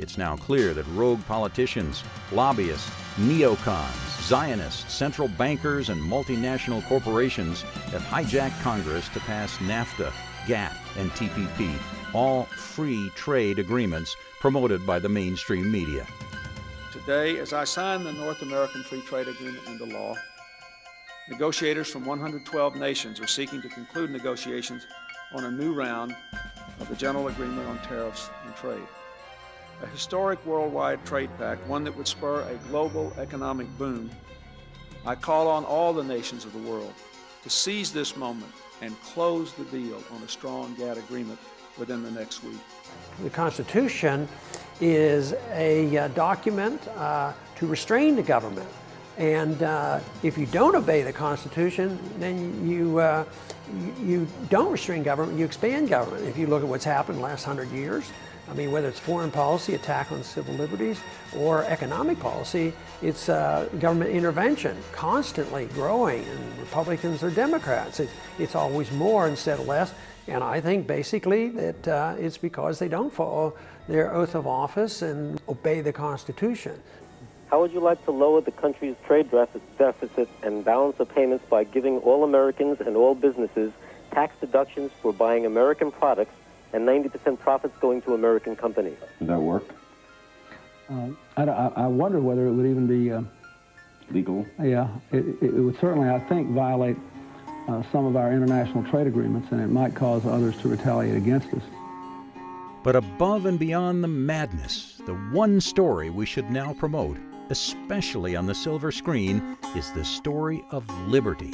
It's now clear that rogue politicians, lobbyists, neocons, Zionists, central bankers, and multinational corporations have hijacked Congress to pass NAFTA, GATT, and TPP, all free trade agreements promoted by the mainstream media. Today, as I sign the North American Free Trade Agreement into law, negotiators from 112 nations are seeking to conclude negotiations on a new round of the General Agreement on Tariffs and Trade. A historic worldwide trade pact, one that would spur a global economic boom. I call on all the nations of the world to seize this moment and close the deal on a strong GATT agreement within the next week. The Constitution is a document to restrain the government And if you don't obey the Constitution, then you don't restrain government, you expand government. If you look at what's happened in the last 100 years, I mean, whether it's foreign policy, attack on civil liberties, or economic policy, it's government intervention, constantly growing, and Republicans or Democrats. It's always more instead of less. And I think basically that it's because they don't follow their oath of office and obey the Constitution. How would you like to lower the country's trade deficit and balance of payments by giving all Americans and all businesses tax deductions for buying American products and 90% profits going to American companies? Would that work? I wonder whether it would even be legal. Yeah, it would certainly, I think, violate some of our international trade agreements, and it might cause others to retaliate against us. But above and beyond the madness, the one story we should now promote, especially on the silver screen, is the story of liberty.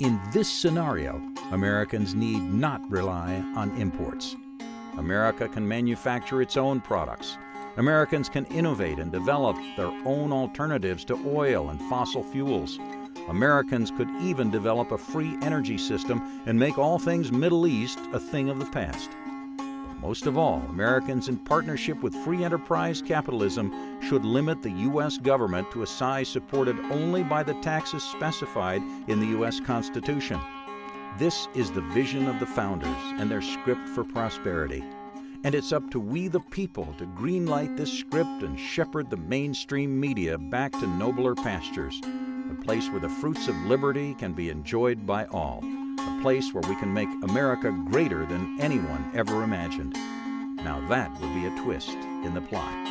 In this scenario, Americans need not rely on imports. America can manufacture its own products. Americans can innovate and develop their own alternatives to oil and fossil fuels. Americans could even develop a free energy system and make all things Middle East a thing of the past. But most of all, Americans in partnership with free enterprise capitalism should limit the U.S. government to a size supported only by the taxes specified in the U.S. Constitution. This is the vision of the founders and their script for prosperity. And it's up to we the people to greenlight this script and shepherd the mainstream media back to nobler pastures, a place where the fruits of liberty can be enjoyed by all, a place where we can make America greater than anyone ever imagined. Now that would be a twist in the plot.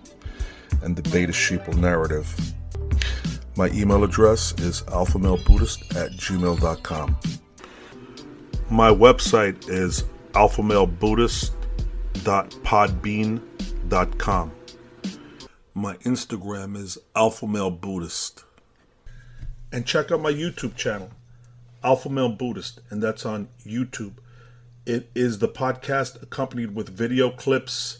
and the beta sheeple narrative. My email address is alphamalebuddhist@gmail.com. My website is alphamalebuddhist.podbean.com. My Instagram is alphamalebuddhist. And check out my YouTube channel, Alpha Male Buddhist, and that's on YouTube. It is the podcast accompanied with video clips